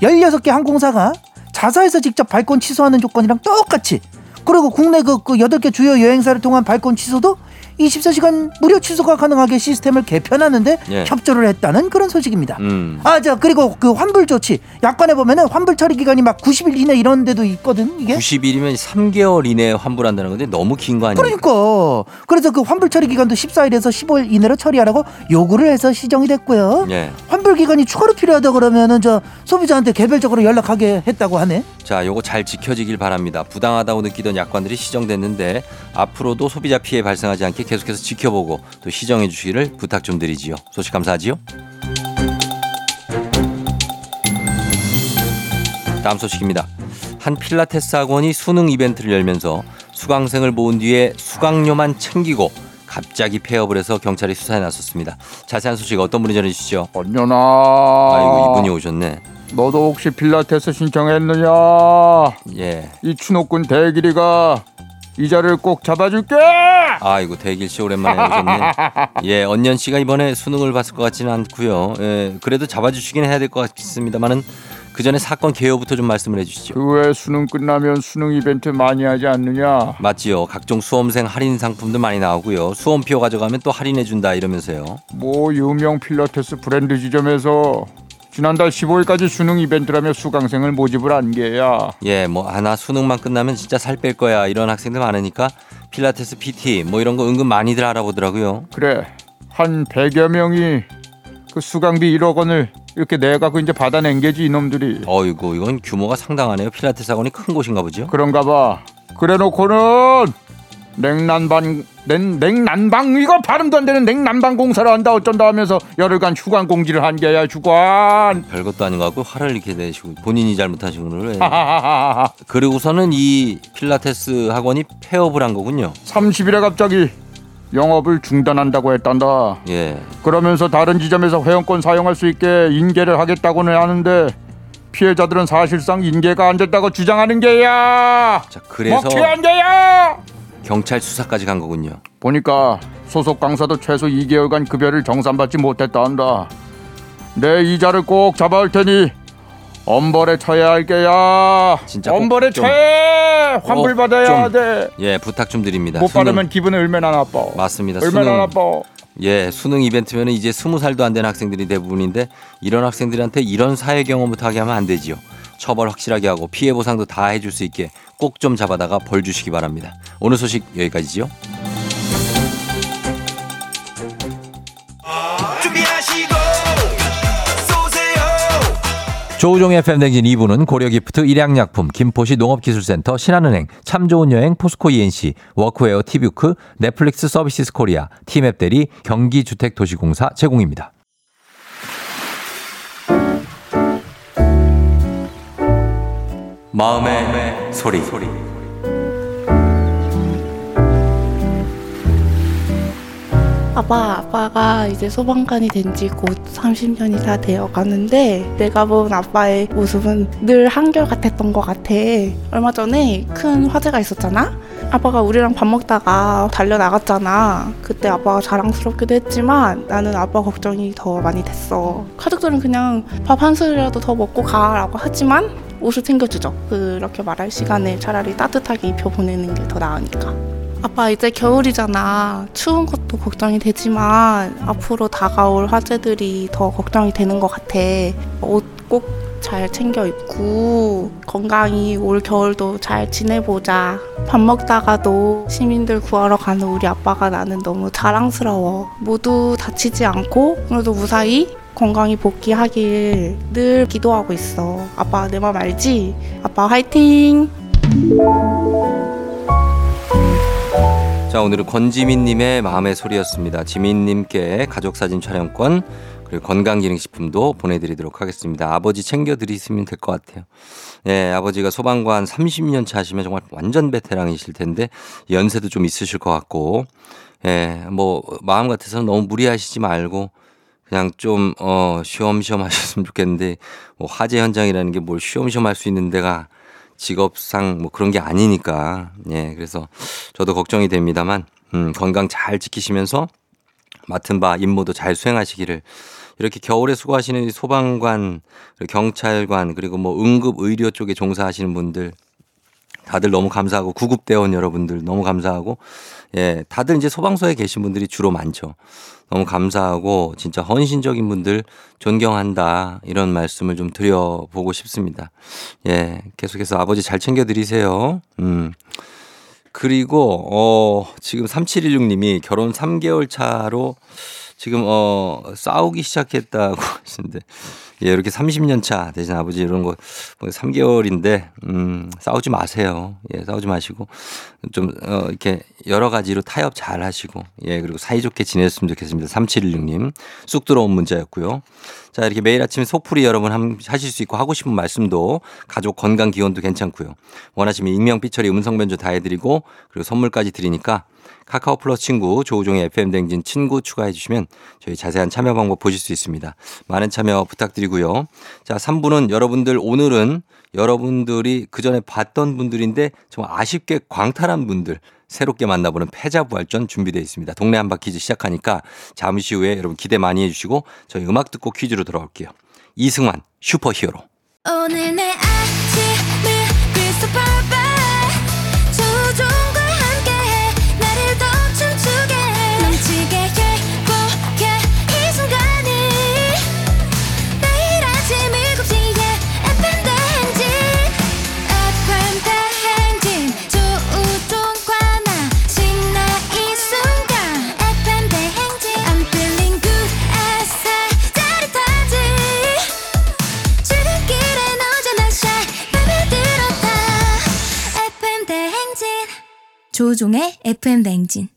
열여섯 개 항공사가 자사에서 직접 발권 취소하는 조건이랑 똑같이, 그리고 국내 그, 그 여덟 개 주요 여행사를 통한 발권 취소도 이십사 시간 무료 취소가 가능하게 시스템을 개편하는데 예. 협조를 했다는 그런 소식입니다. 음. 아, 자, 그리고 그 환불 조치. 약관에 보면은 환불 처리 기간이 막 구십 일 이내 이런 데도 있거든, 이게. 구십 일이면 삼 개월 이내에 환불한다는 건데 너무 긴 거 아니에요? 그러니까. 그래서 그 환불 처리 기간도 십사 일에서 십오 일 이내로 처리하라고 요구를 해서 시정이 됐고요. 예. 환불 기간이 추가로 필요하다 그러면은 저 소비자한테 개별적으로 연락하게 했다고 하네. 자, 요거 잘 지켜지길 바랍니다. 부당하다고 느끼던 약관들이 시정됐는데 앞으로도 소비자 피해 발생하지 않게 계속해서 지켜보고 또 시정해 주시기를 부탁 좀 드리지요. 소식 감사하지요. 다음 소식입니다. 한 필라테스 학원이 수능 이벤트를 열면서 수강생을 모은 뒤에 수강료만 챙기고 갑자기 폐업을 해서 경찰이 수사에 나섰습니다. 자세한 소식 어떤 분이 전해주시죠? 언녀나. 아이고, 이분이 오셨네. 너도 혹시 필라테스 신청했느냐? 예. 이 추노꾼 대길이가 이자를 꼭 잡아줄게. 아이고, 대길 씨 오랜만에 오셨네. 예, 언년 씨가 이번에 수능을 봤을 것 같지는 않고요. 예, 그래도 잡아주시긴 해야 될 것 같습니다만은 그 전에 사건 개요부터 좀 말씀을 해주시죠. 그 왜 수능 끝나면 수능 이벤트 많이 하지 않느냐? 맞지요. 각종 수험생 할인 상품도 많이 나오고요. 수험표 가져가면 또 할인해준다 이러면서요. 뭐 유명 필라테스 브랜드 지점에서 지난달 십오 일까지 수능 이벤트라며 수강생을 모집을 한 게야. 예, 뭐 하나 수능만 끝나면 진짜 살 뺄 거야 이런 학생들 많으니까 필라테스 피티 뭐 이런 거 은근 많이들 알아보더라고요. 그래, 한 백여 명이 그 수강비 일억 원을 이렇게 내가 그 이제 받아낸 게지 이놈들이. 어이구, 이건 규모가 상당하네요. 필라테스 학원이 큰 곳인가 보죠? 그런가 봐. 그래놓고는 냉난방 냉, 냉난방 이거 발음도 안 되는 냉난방 공사를 한다 어쩐다 하면서 열흘간 휴관 공지를 한 게야. 휴관 별것도 아닌 것 같고 화를 이렇게 내시고 본인이 잘못하신 거를. 그리고서는 이 필라테스 학원이 폐업을 한 거군요. 삼십 일에 갑자기 영업을 중단한다고 했단다. 예. 그러면서 다른 지점에서 회원권 사용할 수 있게 인계를 하겠다고는 하는데 피해자들은 사실상 인계가 안 됐다고 주장하는 게야. 자, 그래서 먹튀한 게야. 경찰 수사까지 간 거군요. 보니까 소속 강사도 최소 이 개월간 급여를 정산받지 못했다 한다. 내 이자를 꼭 잡아올 테니 엄벌에 처해야 할 게야. 진짜 엄벌에 처해. 환불 받아야 돼. 예, 부탁 좀 드립니다. 못 수능. 받으면 기분은 얼마나 나빠. 맞습니다. 얼마나 나빠. 예, 수능 이벤트면 이제 스무 살도 안 된 학생들이 대부분인데 이런 학생들한테 이런 사회 경험부터 하게 하면 안 되지요. 처벌 확실하게 하고 피해 보상도 다 해줄 수 있게 꼭 좀 잡아다가 벌 주시기 바랍니다. 오늘 소식 여기까지죠. 조우종의 에프엠 댕진 이 부는 고려기프트, 일양약품, 김포시 농업기술센터, 신한은행, 참 좋은 여행, 포스코 이엔씨, 워크웨어 티뷰크, 넷플릭스 서비스 코리아, 티맵 대리, 경기주택도시공사 제공입니다. 마음의, 마음의 소리. 소리 아빠, 아빠가 이제 소방관이 된 지 곧 삼십 년이 다 되어가는데 내가 본 아빠의 모습은 늘 한결같았던 것 같아. 얼마 전에 큰 화재가 있었잖아? 아빠가 우리랑 밥 먹다가 달려나갔잖아. 그때 아빠가 자랑스럽기도 했지만 나는 아빠 걱정이 더 많이 됐어. 가족들은 그냥 밥 한 술이라도 더 먹고 가라고 하지만 옷을 챙겨주죠. 그렇게 말할 시간에 차라리 따뜻하게 입혀 보내는 게 더 나으니까. 아빠 이제 겨울이잖아. 추운 것도 걱정이 되지만 앞으로 다가올 화재들이 더 걱정이 되는 것 같아. 옷 꼭 잘 챙겨 입고 건강히 올 겨울도 잘 지내보자. 밥 먹다가도 시민들 구하러 가는 우리 아빠가 나는 너무 자랑스러워. 모두 다치지 않고 오늘도 무사히 건강히 복귀하길 늘 기도하고 있어. 아빠 내 맘 알지? 아빠 화이팅! 자, 오늘은 권지민님의 마음의 소리였습니다. 지민님께 가족사진 촬영권 그리고 건강기능식품도 보내드리도록 하겠습니다. 아버지 챙겨드리시면 될 것 같아요. 예, 아버지가 소방관 삼십 년 차 하시면 정말 완전 베테랑이실 텐데 연세도 좀 있으실 것 같고, 예, 뭐 마음 같아서는 너무 무리하시지 말고 그냥 좀 어, 쉬엄쉬엄 하셨으면 좋겠는데, 뭐 화재 현장이라는 게 뭘 쉬엄쉬엄 할 수 있는 데가 직업상 뭐 그런 게 아니니까, 예, 그래서 저도 걱정이 됩니다만 음, 건강 잘 지키시면서 맡은 바 임무도 잘 수행하시기를. 이렇게 겨울에 수고하시는 소방관, 경찰관, 그리고 뭐 응급의료 쪽에 종사하시는 분들 다들 너무 감사하고, 구급대원 여러분들 너무 감사하고, 예, 다들 이제 소방서에 계신 분들이 주로 많죠. 너무 감사하고 진짜 헌신적인 분들 존경한다, 이런 말씀을 좀 드려보고 싶습니다. 예, 계속해서 아버지 잘 챙겨드리세요. 음. 그리고 어, 지금 삼칠일육 님이 결혼 삼 개월 차로 지금 어, 싸우기 시작했다고 하시는데, 예, 이렇게 삼십 년 차 되신 아버지 이런 거 삼 개월인데 음, 싸우지 마세요. 예, 싸우지 마시고 좀 어, 이렇게 여러 가지로 타협 잘 하시고, 예, 그리고 사이좋게 지냈으면 좋겠습니다. 삼칠일육 님 쑥 들어온 문자였고요. 자, 이렇게 매일 아침 속풀이 여러분 하실 수 있고 하고 싶은 말씀도 가족 건강 기원도 괜찮고요. 원하시면 익명 삐처리 음성 변조 다 해드리고 그리고 선물까지 드리니까 카카오 플러스 친구 조우종의 에프엠 댕진 친구 추가해 주시면 저희 자세한 참여 방법 보실 수 있습니다. 많은 참여 부탁드리고요. 자, 삼 부는 여러분들, 오늘은 여러분들이 그전에 봤던 분들인데 정말 아쉽게 광탈한 분들 새롭게 만나보는 패자부활전 준비되어 있습니다. 동네 한바 퀴즈 시작하니까 잠시 후에 여러분 기대 많이 해주시고 저희 음악 듣고 퀴즈로 돌아올게요. 이승환 슈퍼 히어로. 오늘 내 아침을 비슷바바 조종과 함께해 나를 더 춤추게 넘치게 행복해 이 순간이 매일 아침 일곱 시에 에프엠 대행진 에프엠 대행진 조우종과 나 신나 이 순간 에프엠 대행진 I'm feeling good 에싸 짜릿하지 출근길에 너자 나 샤이 맘에 들었다 에프엠 대행진 조우종의 에프엠 대행진.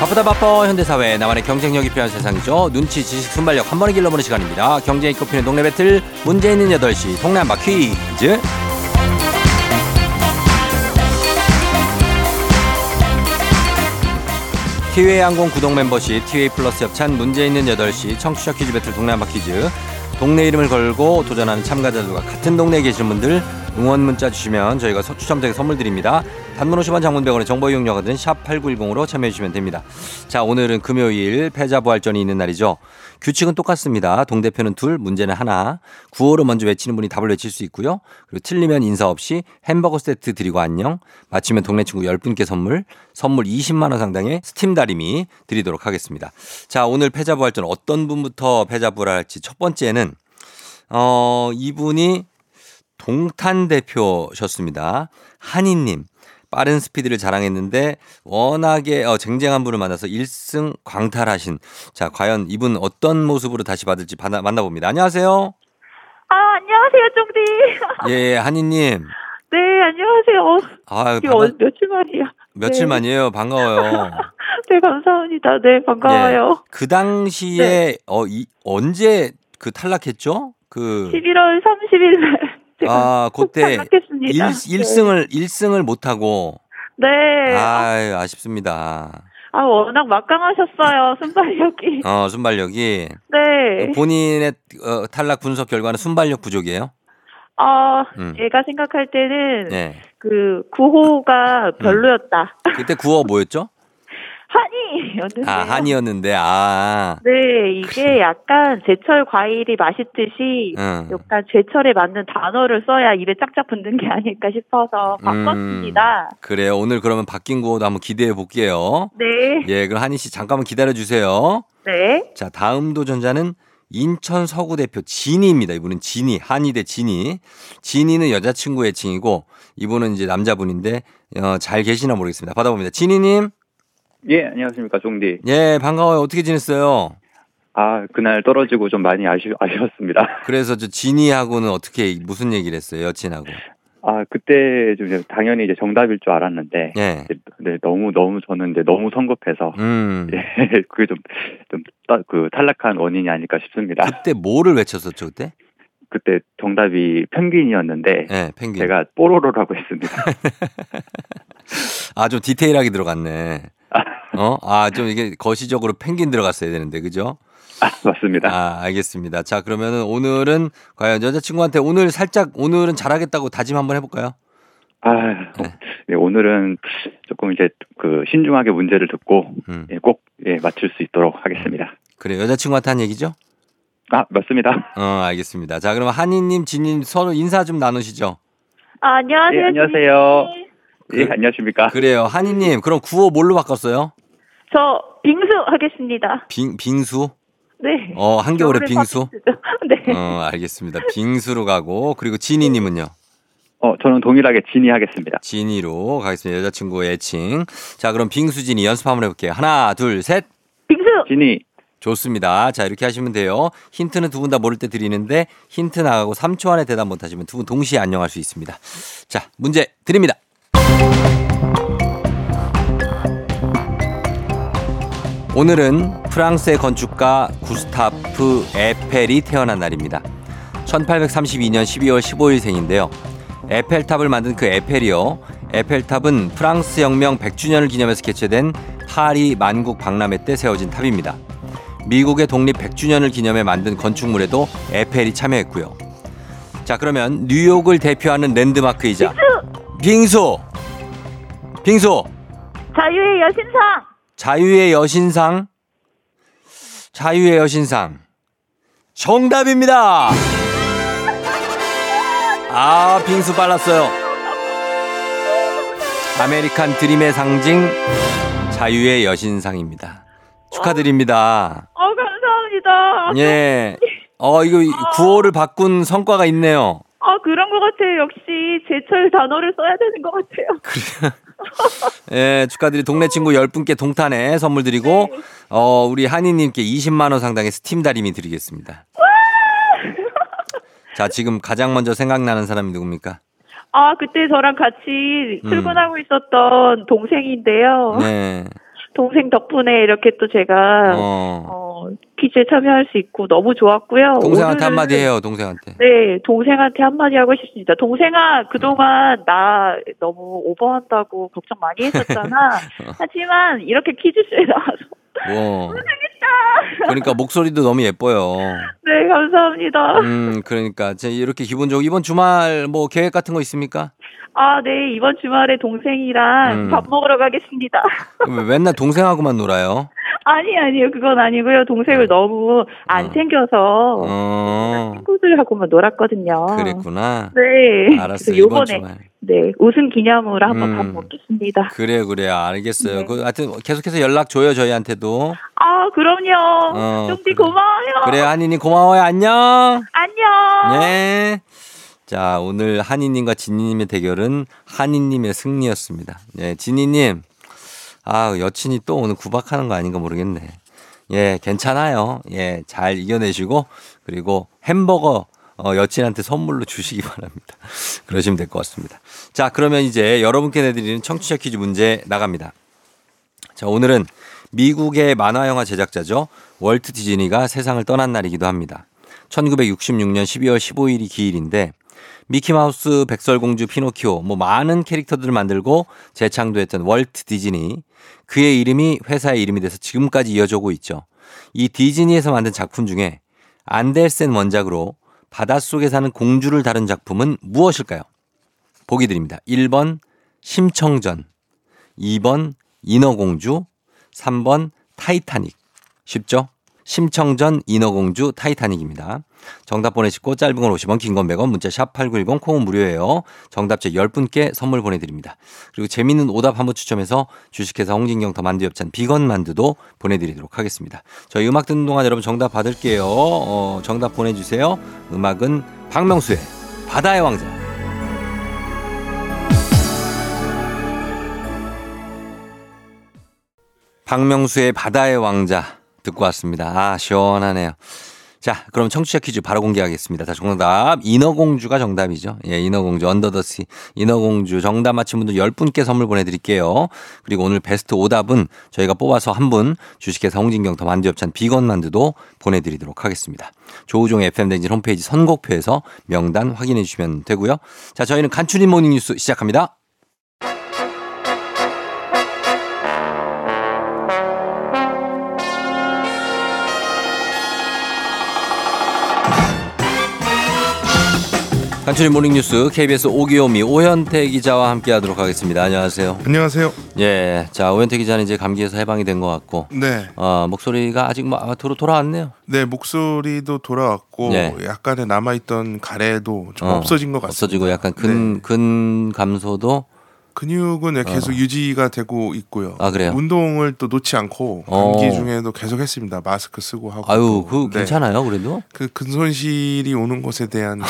바쁘다 바빠 현대사회, 나만의 경쟁력이 필요한 세상이죠. 눈치, 지식, 순발력 한 번에 길러보는 시간입니다. 경쟁이 꼽히는 동네 배틀, 문제 있는 여덟 시 동네 한바 퀴즈. 티웨이 항공 구독 멤버십, 티웨이 플러스 협찬, 문제 있는 여덟 시 청취자 퀴즈 배틀 동네 한바 퀴즈. 동네 이름을 걸고 도전하는 참가자들과 같은 동네에 계신 분들 응원 문자 주시면 저희가 추첨되게 선물 드립니다. 단문 오십 원, 장문 백 원의 정보 이용료가 드는 샵 팔구일공으로 참여해 주시면 됩니다. 자, 오늘은 금요일 패자부활전이 있는 날이죠. 규칙은 똑같습니다. 동대표는 둘, 문제는 하나. 구호로 먼저 외치는 분이 답을 외칠 수 있고요. 그리고 틀리면 인사 없이 햄버거 세트 드리고 안녕. 마치면 동네 친구 열 분께 선물, 선물 이십만 원 상당의 스팀 다리미 드리도록 하겠습니다. 자, 오늘 패자부활전 어떤 분부터 패자부활할지. 첫 번째는 어, 이분이 동탄 대표셨습니다. 한희님. 빠른 스피드를 자랑했는데 워낙에 어, 쟁쟁한 분을 만나서 일 승 광탈하신. 자, 과연 이분 어떤 모습으로 다시 받을지 받아, 만나봅니다. 안녕하세요. 아, 안녕하세요, 쫑디. 예, 한희님. 네, 안녕하세요. 아, 반가... 어, 며칠 만이요. 며칠 네. 만이에요. 반가워요. 네, 감사합니다. 네, 반가워요. 예, 그 당시에 네. 어, 이, 언제 그 탈락했죠? 그 십일월 삼십일 날. 아, 그때 일 승을 네. 일 승을 못 하고. 네. 아, 아쉽습니다. 아, 워낙 막강하셨어요. 순발력이. 어, 순발력이. 네. 본인의 어, 탈락 분석 결과는 순발력 부족이에요? 아, 어, 음. 제가 생각할 때는 네. 그 구호가 별로였다. 그때 구호 뭐였죠? 한이었는데. 아, 한이었는데, 아. 네, 이게 그래. 약간 제철 과일이 맛있듯이 응. 약간 제철에 맞는 단어를 써야 입에 짝짝 붙는 게 아닐까 싶어서 바꿨습니다. 음, 그래요. 오늘 그러면 바뀐 구호도 한번 기대해 볼게요. 네. 예, 그럼 한이 씨 잠깐만 기다려 주세요. 네. 자, 다음 도전자는 인천 서구 대표 진이입니다. 이분은 진이, 한의대 진이. 진이는 여자친구 애칭이고 이분은 이제 남자분인데 어, 잘 계시나 모르겠습니다. 받아봅니다. 진이님. 예, 안녕하십니까, 종디. 예, 반가워요. 어떻게 지냈어요? 아, 그날 떨어지고 좀 많이 아쉬, 아쉬웠습니다. 그래서 저 진이하고는 어떻게 무슨 얘기를 했어요, 여친하고? 아, 그때 좀 당연히 이제 정답일 줄 알았는데, 예. 네, 너무 너무 저는 이제 너무 성급해서, 음, 예, 그게 좀 좀 그 탈락한 원인이 아닐까 싶습니다. 그때 뭐를 외쳤었죠, 그때? 그때 정답이 펭귄이었는데, 예, 펭귄. 제가 뽀로로라고 했습니다. 아, 좀 디테일하게 들어갔네. 어, 아, 좀 이게 거시적으로 펭귄 들어갔어야 되는데, 그죠? 아, 맞습니다. 아, 알겠습니다. 자, 그러면은 오늘은 과연 여자친구한테 오늘 살짝 오늘은 잘하겠다고 다짐 한번 해볼까요? 아, 네. 네, 오늘은 조금 이제 그 신중하게 문제를 듣고 음. 예, 꼭 예, 맞출 수 있도록 하겠습니다. 그래, 여자친구한테 한 얘기죠? 아, 맞습니다. 어, 알겠습니다. 자, 그럼 한이님, 진님 서로 인사 좀 나누시죠. 아, 안녕하세요. 네, 안녕하세요. 그, 예, 안녕하십니까. 그래요, 한이님. 그럼 구호 뭘로 바꿨어요? 저 빙수 하겠습니다. 빙 빙수? 네. 어, 한겨울에 빙수? 파티스죠. 네. 어, 알겠습니다. 빙수로 가고, 그리고 진이님은요? 어, 저는 동일하게 진이 하겠습니다. 진이로 가겠습니다. 여자친구의 애칭. 자, 그럼 빙수 진이 연습 한번 해볼게요. 하나, 둘, 셋. 빙수! 진이. 좋습니다. 자, 이렇게 하시면 돼요. 힌트는 두 분 다 모를 때 드리는데, 힌트 나가고 삼 초 안에 대답 못하시면 두 분 동시에 안녕할 수 있습니다. 자, 문제 드립니다. 오늘은 프랑스의 건축가 구스타프 에펠이 태어난 날입니다. 천팔백삼십이년 십이월 십오일 생인데요. 에펠탑을 만든 그 에펠이요. 에펠탑은 프랑스 혁명 백주년을 기념해서 개최된 파리 만국 박람회 때 세워진 탑입니다. 미국의 독립 백주년을 기념해 만든 건축물에도 에펠이 참여했고요. 자, 그러면 뉴욕을 대표하는 랜드마크이자 빙수! 빙수! 빙수! 자유의 여신상! 자유의 여신상, 자유의 여신상, 정답입니다. 아, 빙수 빨랐어요. 아메리칸 드림의 상징, 자유의 여신상입니다. 축하드립니다. 어, 어 감사합니다. 예, 어 이거 구호를 바꾼 성과가 있네요. 아, 그런 것 같아요. 역시 제철 단어를 써야 되는 것 같아요. 그래요. 예, 축하드리 동네 친구 열 분께 동탄에 선물 드리고, 네. 어, 우리 한이님께 이십만 원 상당의 스팀 다리미 드리겠습니다. 자, 지금 가장 먼저 생각나는 사람이 누굽니까? 아, 그때 저랑 같이 음. 출근하고 있었던 동생인데요. 네. 동생 덕분에 이렇게 또 제가 어. 어, 퀴즈에 참여할 수 있고 너무 좋았고요. 동생한테 한마디 해요, 동생한테. 네, 동생한테 한마디 하고 싶습니다. 동생아, 그동안 나 너무 오버한다고 걱정 많이 했었잖아. 어. 하지만 이렇게 퀴즈쇼에 나와서 와. 고생했다. 그러니까 목소리도 너무 예뻐요. 네, 감사합니다. 음, 그러니까 이렇게 기본적으로 이번 주말 뭐 계획 같은 거 있습니까? 아, 네, 이번 주말에 동생이랑 음. 밥 먹으러 가겠습니다. 맨날 동생하고만 놀아요? 아니, 아니요, 그건 아니고요. 동생을 너무 안 어. 챙겨서 어. 친구들하고만 놀았거든요. 그랬구나. 네. 알았어요. 이번 주말. 네, 우승 기념으로 한번 음. 밥 먹겠습니다. 그래요, 그래요. 알겠어요. 네. 그, 하여튼 계속해서 연락 줘요, 저희한테도. 아, 그럼요. 쫑디 어, 그래. 고마워요. 그래, 한이님 고마워요. 안녕. 안녕. 네. 자, 오늘 한이님과 진이님의 대결은 한이님의 승리였습니다. 예, 진이님, 아, 여친이 또 오늘 구박하는 거 아닌가 모르겠네. 예, 괜찮아요. 예, 잘 이겨내시고, 그리고 햄버거 어, 여친한테 선물로 주시기 바랍니다. 그러시면 될 것 같습니다. 자, 그러면 이제 여러분께 내드리는 청취자 퀴즈 문제 나갑니다. 자, 오늘은 미국의 만화영화 제작자죠. 월트 디즈니가 세상을 떠난 날이기도 합니다. 천구백육십육년 십이월 십오일이 기일인데 미키마우스, 백설공주, 피노키오 뭐 많은 캐릭터들을 만들고 재창조했던 월트 디즈니, 그의 이름이 회사의 이름이 돼서 지금까지 이어지고 있죠. 이 디즈니에서 만든 작품 중에 안데르센 원작으로 바닷속에 사는 공주를 다룬 작품은 무엇일까요? 보기 드립니다. 일 번 심청전, 이 번 인어공주, 삼 번 타이타닉. 쉽죠? 심청전 인어공주 타이타닉입니다. 정답 보내시고 짧은 건 오십 원, 긴 건 백 원, 문자 샵 팔구일공, 콩은 무료예요. 정답자 열 분께 선물 보내드립니다. 그리고 재미있는 오답 한번 추첨해서 주식회사 홍진경 더 만두엽찬 비건 만두도 보내드리도록 하겠습니다. 저희 음악 듣는 동안 여러분 정답 받을게요. 어, 정답 보내주세요. 음악은 박명수의 바다의 왕자. 박명수의 바다의 왕자 듣고 왔습니다. 아, 시원하네요. 자, 그럼 청취자 퀴즈 바로 공개하겠습니다. 자, 정답 인어공주가 정답이죠. 예, 인어공주 언더더시 인어공주 정답 맞힌 분들 열 분께 선물 보내드릴게요. 그리고 오늘 베스트 오답은 저희가 뽑아서 한 분 주식회사 홍진경 더 만두엽찬 비건만두도 보내드리도록 하겠습니다. 조우종 에프엠 댕진 홈페이지 선곡표에서 명단 확인해 주시면 되고요. 자, 저희는 간추린 모닝뉴스 시작합니다. 간추린 모닝뉴스 케이비에스 오기요미 오현태 기자와 함께하도록 하겠습니다. 안녕하세요. 안녕하세요. 예, 자 오현태 기자는 이제 감기에서 해방이 된 것 같고, 네, 어, 목소리가 아직 막 도로 돌아왔네요. 네, 목소리도 돌아왔고, 네. 약간의 남아있던 가래도 좀 어, 없어진 것 같습니다. 없어지고 약간 근 네. 근 감소도. 근육은 계속 어. 유지가 되고 있고요. 아, 그래요? 운동을 또 놓지 않고 감기 어. 중에도 계속 했습니다. 마스크 쓰고 하고. 아유, 그 네. 괜찮아요, 그래도? 그 근손실이 오는 것에 대한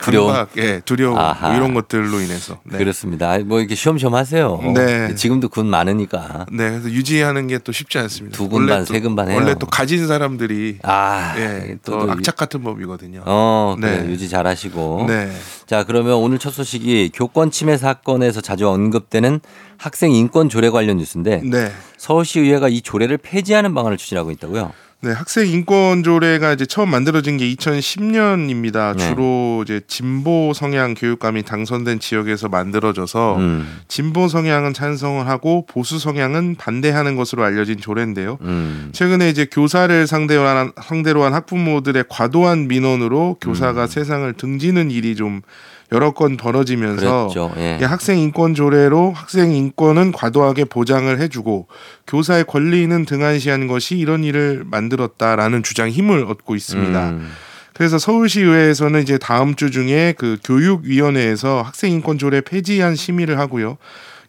두려움, 예, 두려움 아하. 이런 것들로 인해서. 네. 그렇습니다. 뭐 이렇게 쉬엄쉬엄 하세요. 네. 지금도 군 많으니까. 네, 그래서 유지하는 게 또 쉽지 않습니다. 두 군반, 세 군반 해요. 원래 또 가진 사람들이 아, 예, 또, 또 악착 같은 법이거든요. 어, 네, 그래, 유지 잘하시고. 네. 자, 그러면 오늘 첫 소식이 교권 침해 사건에서 자주 언급되는 학생 인권 조례 관련 뉴스인데 네. 서울시 의회가 이 조례를 폐지하는 방안을 추진하고 있다고요? 네, 학생 인권 조례가 이제 처음 만들어진 게 이천십 년입니다. 네. 주로 이제 진보 성향 교육감이 당선된 지역에서 만들어져서 음. 진보 성향은 찬성을 하고 보수 성향은 반대하는 것으로 알려진 조례인데요. 음. 최근에 이제 교사를 상대로 한, 상대로 한 학부모들의 과도한 민원으로 교사가 음. 세상을 등지는 일이 좀 여러 건 벌어지면서 예. 학생 인권 조례로 학생 인권은 과도하게 보장을 해주고 교사의 권리는 등한시한 것이 이런 일을 만들었다라는 주장 힘을 얻고 있습니다. 음. 그래서 서울시의회에서는 이제 다음 주 중에 그 교육위원회에서 학생 인권 조례 폐지안 심의를 하고요.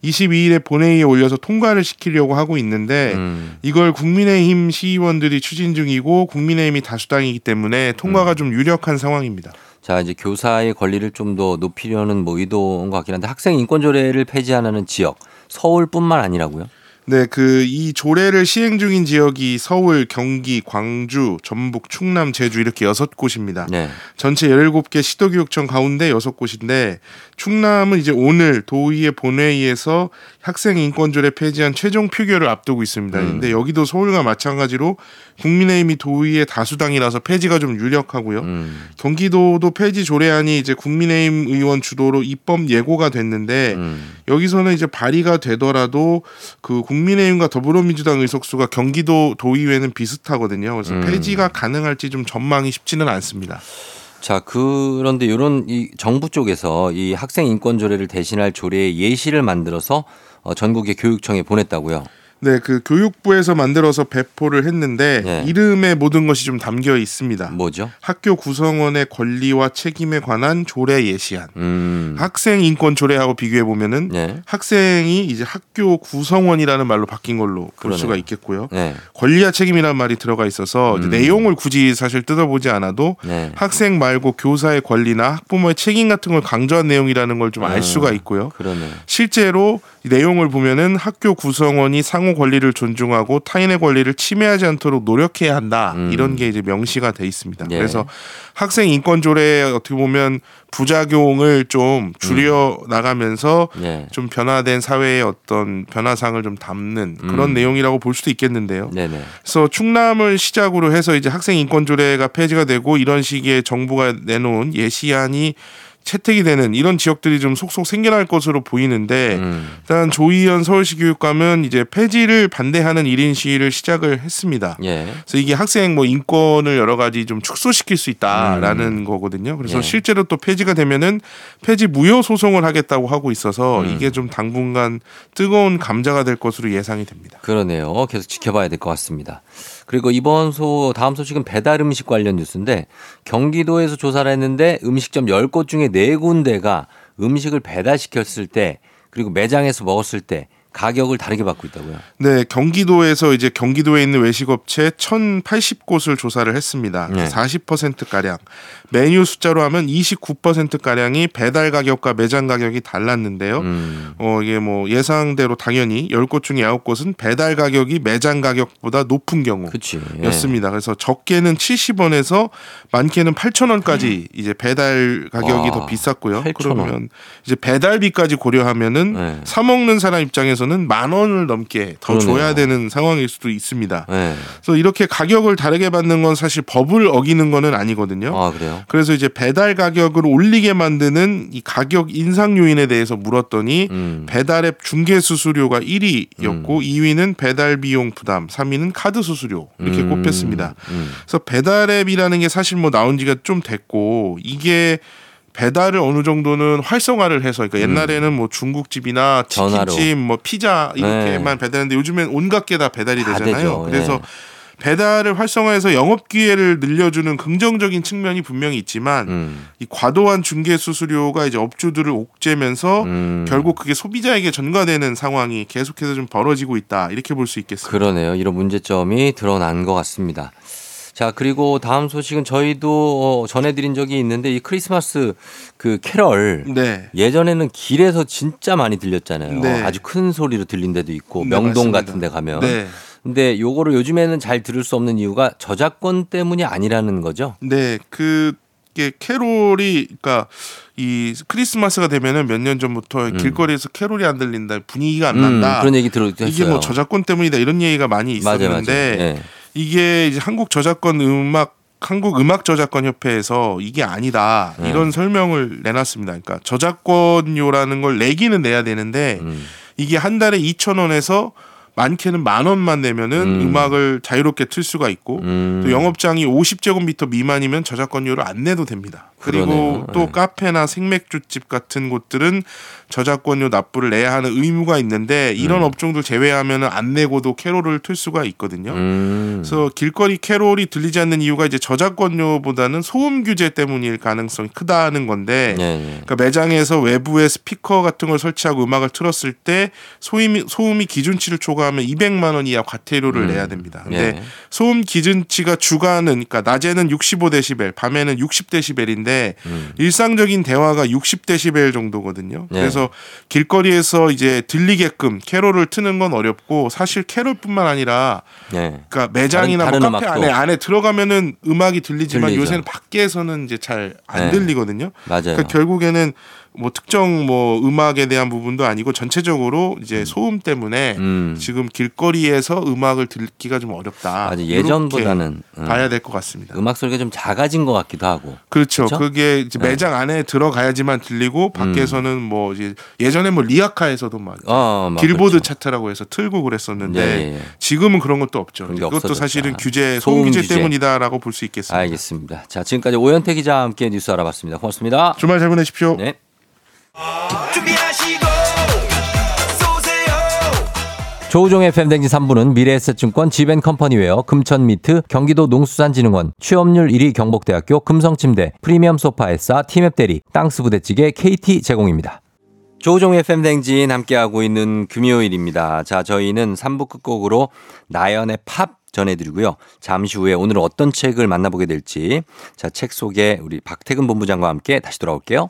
이십이 일에 본회의에 올려서 통과를 시키려고 하고 있는데 음. 이걸 국민의힘 시의원들이 추진 중이고 국민의힘이 다수당이기 때문에 통과가 음. 좀 유력한 상황입니다. 자, 이제 교사의 권리를 좀 더 높이려는 뭐 의도인 것 같긴 한데 학생 인권 조례를 폐지하는 지역 서울뿐만 아니라고요? 네, 그 이 조례를 시행 중인 지역이 서울, 경기, 광주, 전북, 충남, 제주 이렇게 여섯 곳입니다. 네. 전체 열일곱 개 시도교육청 가운데 여섯 곳인데 충남은 이제 오늘 도의회 본회의에서 학생 인권조례 폐지안 최종 표결을 앞두고 있습니다. 음. 근데 여기도 서울과 마찬가지로 국민의힘이 도의회 다수당이라서 폐지가 좀 유력하고요. 음. 경기도도 폐지 조례안이 이제 국민의힘 의원 주도로 입법 예고가 됐는데 음. 여기서는 이제 발의가 되더라도 그 국민의힘과 더불어민주당 의석수가 경기도 도의회는 비슷하거든요. 그래서 음. 폐지가 가능할지 좀 전망이 쉽지는 않습니다. 자, 그런데 이런 이 정부 쪽에서 이 학생 인권 조례를 대신할 조례의 예시를 만들어서 전국의 교육청에 보냈다고요. 네, 그 교육부에서 만들어서 배포를 했는데 네. 이름에 모든 것이 좀 담겨 있습니다. 뭐죠? 학교 구성원의 권리와 책임에 관한 조례 예시안. 음. 학생 인권 조례하고 비교해 보면은 네. 학생이 이제 학교 구성원이라는 말로 바뀐 걸로 볼 그러네요. 수가 있겠고요. 네. 권리와 책임이라는 말이 들어가 있어서 음. 내용을 굳이 사실 뜯어보지 않아도 네. 학생 말고 교사의 권리나 학부모의 책임 같은 걸 강조한 내용이라는 걸 좀 알 음. 수가 있고요. 그러네요. 실제로 내용을 보면은 학교 구성원이 상호 권리를 존중하고 타인의 권리를 침해하지 않도록 노력해야 한다. 음. 이런 게 이제 명시가 돼 있습니다. 예. 그래서 학생 인권 조례 어떻게 보면 부작용을 좀 줄여 음. 나가면서 예. 좀 변화된 사회의 어떤 변화상을 좀 담는 그런 음. 내용이라고 볼 수도 있겠는데요. 네네. 그래서 충남을 시작으로 해서 이제 학생 인권 조례가 폐지가 되고 이런 식의 정부가 내놓은 예시안이 채택이 되는 이런 지역들이 좀 속속 생겨날 것으로 보이는데 음. 일단 조희연 서울시 교육감은 이제 폐지를 반대하는 일 인 시위를 시작을 했습니다. 예. 그래서 이게 학생 뭐 인권을 여러 가지 좀 축소시킬 수 있다라는 음. 거거든요. 그래서 예. 실제로 또 폐지가 되면은 폐지 무효 소송을 하겠다고 하고 있어서 음. 이게 좀 당분간 뜨거운 감자가 될 것으로 예상이 됩니다. 그러네요. 계속 지켜봐야 될 것 같습니다. 그리고 이번 소 다음 소식은 배달 음식 관련 뉴스인데 경기도에서 조사를 했는데 음식점 열 곳 중에 네 군데가 음식을 배달시켰을 때 그리고 매장에서 먹었을 때 가격을 다르게 받고 있다고요. 네, 경기도에서 이제 경기도에 있는 외식업체 천팔십 곳을 조사를 했습니다. 네. 사십 퍼센트 가량. 메뉴 숫자로 하면 이십구 퍼센트 가량이 배달 가격과 매장 가격이 달랐는데요. 음. 어, 이게 뭐 예상대로 당연히 열 곳 중에 아홉 곳은 배달 가격이 매장 가격보다 높은 경우였습니다. 예. 그래서 적게는 칠십 원에서 많게는 팔천 원까지 이제 배달 가격이 와, 더 비쌌고요. 팔천 원. 그러면 이제 배달비까지 고려하면은 네. 사 먹는 사람 입장에서 는 만 원을 넘게 더 그러네요. 줘야 되는 상황일 수도 있습니다. 네. 그래서 이렇게 가격을 다르게 받는 건 사실 법을 어기는 건 아니거든요. 아, 그래요? 그래서 이제 배달 가격을 올리게 만드는 이 가격 인상 요인에 대해서 물었더니 음. 배달앱 중개 수수료가 일 위였고 음. 이 위는 배달 비용 부담, 삼 위는 카드 수수료 이렇게 음. 꼽혔습니다. 음. 그래서 배달앱이라는 게 사실 뭐 나온 지가 좀 됐고 이게 배달을 어느 정도는 활성화를 해서 그러니까 옛날에는 뭐 중국집이나 치킨집, 뭐 피자 이렇게만 네. 배달했는데 요즘엔 온갖 게 다 배달이 되잖아요. 되죠. 그래서 네. 배달을 활성화해서 영업 기회를 늘려주는 긍정적인 측면이 분명히 있지만 음. 이 과도한 중개 수수료가 이제 업주들을 옥죄면서 음. 결국 그게 소비자에게 전가되는 상황이 계속해서 좀 벌어지고 있다 이렇게 볼 수 있겠습니다. 그러네요. 이런 문제점이 드러난 것 같습니다. 자, 그리고 다음 소식은 저희도 전해드린 적이 있는데 이 크리스마스 그 캐럴 네. 예전에는 길에서 진짜 많이 들렸잖아요. 네. 아주 큰 소리로 들린 데도 있고 명동 네, 같은 데 가면. 네. 근데 요거를 요즘에는 잘 들을 수 없는 이유가 저작권 때문이 아니라는 거죠. 네. 그 캐롤이 그러니까 이 크리스마스가 되면은 몇 년 전부터 음. 길거리에서 캐롤이 안 들린다. 분위기가 안 난다. 음, 그런 얘기 들었어요. 이게 뭐 저작권 때문이다 이런 얘기가 많이 있었는데 맞아, 맞아. 네. 이게 이제 한국 저작권 음악 한국 음악 저작권 협회에서 이게 아니다 이런 네. 설명을 내놨습니다. 그러니까 저작권료라는 걸 내기는 내야 되는데 음. 이게 한 달에 이천 원에서 많게는 만 원만 내면은 음. 음악을 자유롭게 틀 수가 있고 음. 또 영업장이 오십 제곱미터 미만이면 저작권료를 안 내도 됩니다. 그리고 그러네요. 또 네. 카페나 생맥주집 같은 곳들은 저작권료 납부를 내야 하는 의무가 있는데 이런 음. 업종들 제외하면은 안 내고도 캐롤을 틀 수가 있거든요. 음. 그래서 길거리 캐롤이 들리지 않는 이유가 이제 저작권료보다는 소음 규제 때문일 가능성이 크다는 건데 네, 네. 그러니까 매장에서 외부에 스피커 같은 걸 설치하고 음악을 틀었을 때 소음이, 소음이 기준치를 초과하면 이백만 원 이하 과태료를 음. 내야 됩니다. 근데 네. 소음 기준치가 주간은 그러니까 낮에는 육십오 데시벨, 밤에는 육십 데시벨인데 음. 일상적인 대화가 육십 데시벨 정도거든요. 네. 그래서 길거리에서 이제 들리게끔 캐롤을 트는 건 어렵고 사실 캐롤뿐만 아니라 네. 그러니까 매장이나 다른, 다른 뭐 카페 안에 안에 들어가면은 음악이 들리지만 들리죠. 요새는 밖에서는 이제 잘 안 네. 들리거든요. 맞아요. 그러니까 결국에는 뭐 특정 뭐 음악에 대한 부분도 아니고 전체적으로 이제 소음 때문에 음. 지금 길거리에서 음악을 듣기가 좀 어렵다. 맞아, 예전보다는 음. 봐야 될 것 같습니다. 음악 소리가 좀 작아진 것 같기도 하고. 그렇죠. 그쵸? 그게 이제 매장 네. 안에 들어가야지만 들리고 밖에서는 음. 뭐 이제 예전에 뭐 리아카에서도 막 어, 빌보드 그렇죠. 차트라고 해서 틀고 그랬었는데 예, 예. 지금은 그런 것도 없죠. 그것도 없어졌다. 사실은 규제 소음, 소음 규제, 규제 때문이다라고 볼 수 있겠습니다. 알겠습니다. 자, 지금까지 오현태 기자와 함께 뉴스 알아봤습니다. 고맙습니다. 주말 잘 보내십시오. 네. 준비하시고 쏘세요. 조우종의 팬댕지 삼 부는 미래에셋증권 지벤컴퍼니웨어 금천미트 경기도 농수산진흥원 취업률 일 위 경북대학교 금성침대 프리미엄 소파에싸 티맵대리 땅스부대찌개 케이티 제공입니다. 조우종의 팬댕지인 함께하고 있는 금요일입니다. 자, 저희는 삼 부 끝곡으로 나연의 팝 전해드리고요. 잠시 후에 오늘 어떤 책을 만나보게 될지 자, 책 소개 우리 박태근 본부장과 함께 다시 돌아올게요.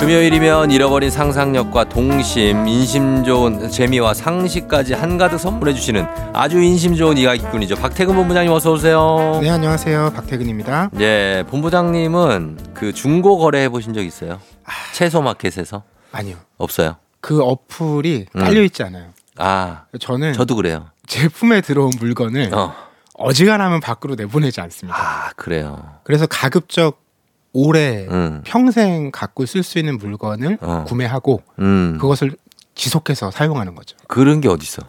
금요일이면 잃어버린 상상력과 동심, 인심 좋은 재미와 상식까지 한가득 선물해 주시는 아주 인심 좋은 이야기꾼이죠. 박태근 본부장님 어서 오세요. 네, 안녕하세요. 박태근입니다. 예, 본부장님은 그 중고 거래 해보신 적 있어요? 아... 채소마켓에서? 아니요. 없어요? 그 어플이 깔려 있지 음. 않아요. 아, 저는 저도 그래요. 제품에 들어온 물건을 어. 어지간하면 밖으로 내보내지 않습니다. 아, 그래요. 그래서 가급적 오래 음. 평생 갖고 쓸 수 있는 물건을 어. 구매하고 음. 그것을 지속해서 사용하는 거죠. 그런 게 어디 있어?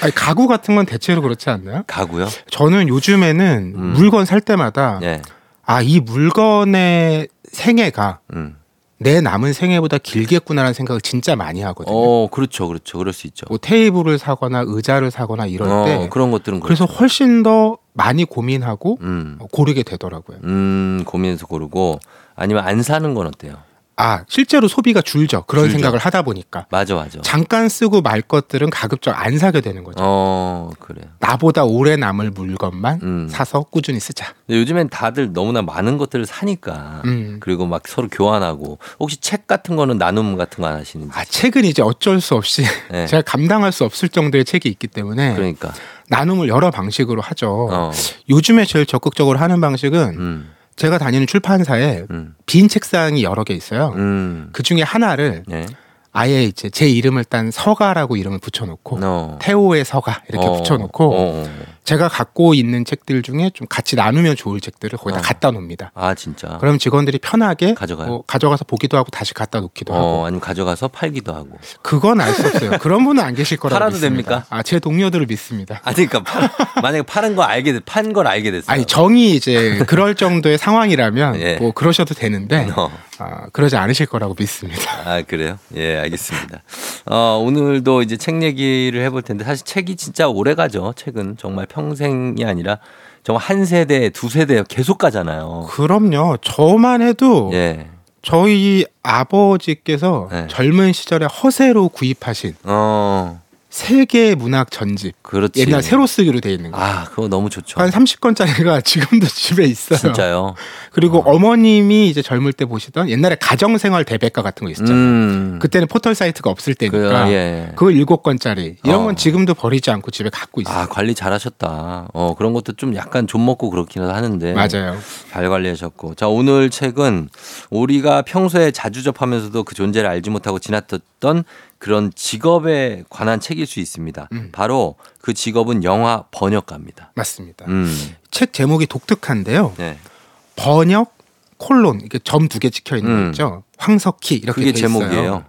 아니, 가구 같은 건 대체로 그렇지 않나요? 가구요? 저는 요즘에는 음. 물건 살 때마다 네. 아, 이 물건의 생애가 음. 내 남은 생애보다 길겠구나라는 생각을 진짜 많이 하거든요. 어, 그렇죠, 그렇죠, 그럴 수 있죠. 뭐 테이블을 사거나 의자를 사거나 이럴 어, 때 그런 것들은 그래서 그렇죠. 훨씬 더 많이 고민하고 음. 고르게 되더라고요. 음, 고민해서 고르고 아니면 안 사는 건 어때요? 아, 실제로 소비가 줄죠. 그런 줄죠. 생각을 하다 보니까. 맞아, 맞아. 잠깐 쓰고 말 것들은 가급적 안 사게 되는 거죠. 어, 그래요. 나보다 오래 남을 물건만 음. 사서 꾸준히 쓰자. 요즘엔 다들 너무나 많은 것들을 사니까 음. 그리고 막 서로 교환하고 혹시 책 같은 거는 나눔 같은 거 안 하시는지? 아, 책은 이제 어쩔 수 없이 네. 제가 감당할 수 없을 정도의 책이 있기 때문에 그러니까 나눔을 여러 방식으로 하죠. 어. 요즘에 제일 적극적으로 하는 방식은 음. 제가 다니는 출판사에 음. 빈 책상이 여러 개 있어요. 음. 그 중에 하나를 네. 아예 이제 제 이름을 딴 서가라고 이름을 붙여놓고 no. 태호의 서가 이렇게 어. 붙여놓고 어. 제가 갖고 있는 책들 중에 좀 같이 나누면 좋을 책들을 거기다 어. 갖다 놉니다. 아, 진짜? 그럼 직원들이 편하게 뭐 가져가서 보기도 하고 다시 갖다 놓기도 어, 하고 아니면 가져가서 팔기도 하고. 그건 알 수 없어요. 그런 분은 안 계실 거라고 팔아도 믿습니다. 됩니까? 아, 제 동료들을 믿습니다. 아니 그러니까 팔, 만약에 파는 거 알게 돼, 판 걸 알게 됐어요. 아니 정이 이제 그럴 정도의 상황이라면 예. 뭐 그러셔도 되는데 no. 아, 그러지 않으실 거라고 믿습니다. 아, 그래요? 예, 알겠습니다. 어, 오늘도 이제 책 얘기를 해볼 텐데 사실 책이 진짜 오래 가죠. 책은 정말 평생이 아니라 정말 한 세대, 두 세대 계속 가잖아요. 그럼요. 저만 해도 예. 저희 아버지께서 예. 젊은 시절에 허세로 구입하신 어. 세계 문학 전집. 그렇지. 옛날 새로 쓰기로 돼 있는 거. 아, 그거 너무 좋죠. 한 삼십 권짜리가 지금도 집에 있어요. 진짜요? 그리고 어. 어머님이 이제 젊을 때 보시던 옛날에 가정생활 대백과 같은 거 있었잖아요. 음. 그때는 포털 사이트가 없을 때니까. 그, 예. 그거 일곱 권짜리. 이런 어. 건 지금도 버리지 않고 집에 갖고 있어요. 아, 관리 잘하셨다. 어, 그런 것도 좀 약간 좀 먹고 그렇긴 하는데. 맞아요. 잘 관리하셨고. 자, 오늘 책은 우리가 평소에 자주 접하면서도 그 존재를 알지 못하고 지나쳤던 그런 직업에 관한 책일 수 있습니다. 음. 바로 그 직업은 영화 번역가입니다. 맞습니다. 음. 책 제목이 독특한데요. 네. 번역 콜론 이게 점 두 개 찍혀 있는 음. 거 있죠. 황석희 이렇게 그게 돼 제목이에요. 있어요.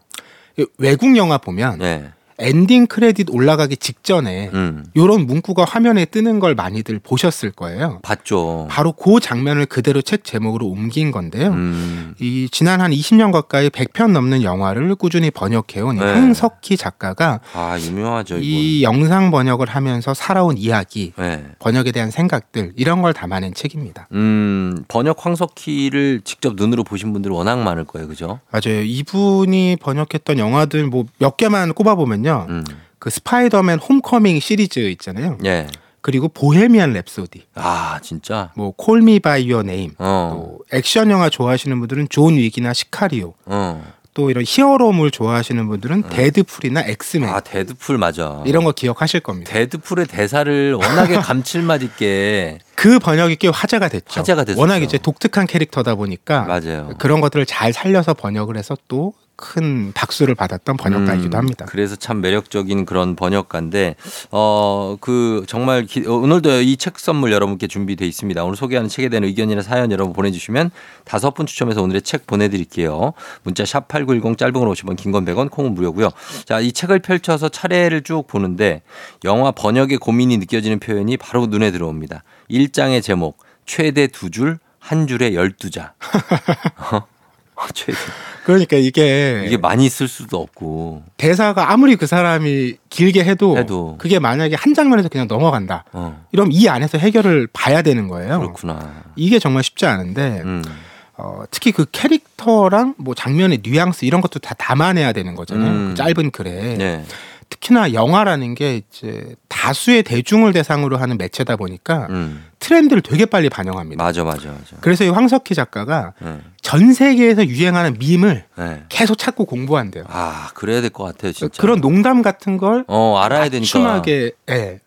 외국 영화 보면 네. 엔딩 크레딧 올라가기 직전에 음. 이런 문구가 화면에 뜨는 걸 많이들 보셨을 거예요. 봤죠. 바로 그 장면을 그대로 책 제목으로 옮긴 건데요. 음. 이 지난 한 이십 년 가까이 백 편 넘는 영화를 꾸준히 번역해온 네. 황석희 작가가 아, 유명하죠, 이 영상 번역을 하면서 살아온 이야기, 네. 번역에 대한 생각들 이런 걸 담아낸 책입니다. 음, 번역 황석희를 직접 눈으로 보신 분들은 워낙 많을 거예요. 그죠? 맞아요. 이분이 번역했던 영화들 뭐 몇 개만 꼽아보면요. 음. 그 스파이더맨 홈커밍 시리즈 있잖아요. 예. 그리고 보헤미안 랩소디. 아, 진짜? 뭐 콜미바이어네임. 어. 또 액션 영화 좋아하시는 분들은 존 윅이나 시카리오. 어. 또 이런 히어로물 좋아하시는 분들은 음. 데드풀이나 엑스맨. 아, 데드풀 맞아. 이런 거 기억하실 겁니다. 데드풀의 대사를 워낙에 감칠맛 있게 그 번역이 꽤 화제가 됐죠. 화제가 됐죠. 워낙 이제 독특한 캐릭터다 보니까 맞아요. 그런 것들을 잘 살려서 번역을 해서 또 큰 박수를 받았던 번역가이기도 합니다. 음, 그래서 참 매력적인 그런 번역가인데 어, 그 정말 기, 오늘도 이 책 선물 여러분께 준비되어 있습니다. 오늘 소개하는 책에 대한 의견이나 사연 여러분 보내주시면 다섯 분 추첨해서 오늘의 책 보내드릴게요. 문자 샵 팔구일공 짧은 건 오십 원 긴 건 백 원 콩은 무료고요. 자, 이 책을 펼쳐서 차례를 쭉 보는데 영화 번역의 고민이 느껴지는 표현이 바로 눈에 들어옵니다. 일 장의 제목 최대 두 줄 한 줄에 열두 자. 어? 그러니까 이게 이게 많이 쓸 수도 없고 대사가 아무리 그 사람이 길게 해도, 해도. 그게 만약에 한 장면에서 그냥 넘어간다 어. 이러면 이 안에서 해결을 봐야 되는 거예요. 그렇구나. 이게 정말 쉽지 않은데 음. 어, 특히 그 캐릭터 캐릭터랑 뭐 장면의 뉘앙스 이런 것도 다 담아내야 되는 거잖아요. 음. 그 짧은 글에. 네. 특히나 영화라는 게 이제 다수의 대중을 대상으로 하는 매체다 보니까 음. 트렌드를 되게 빨리 반영합니다. 맞아, 맞아, 맞아. 그래서 이 황석희 작가가 음. 전 세계에서 유행하는 밈을 네. 계속 찾고 공부한대요. 아, 그래야 될 것 같아요, 진짜. 그런 농담 같은 걸 어, 알아야 맞춤하게, 되니까. 예.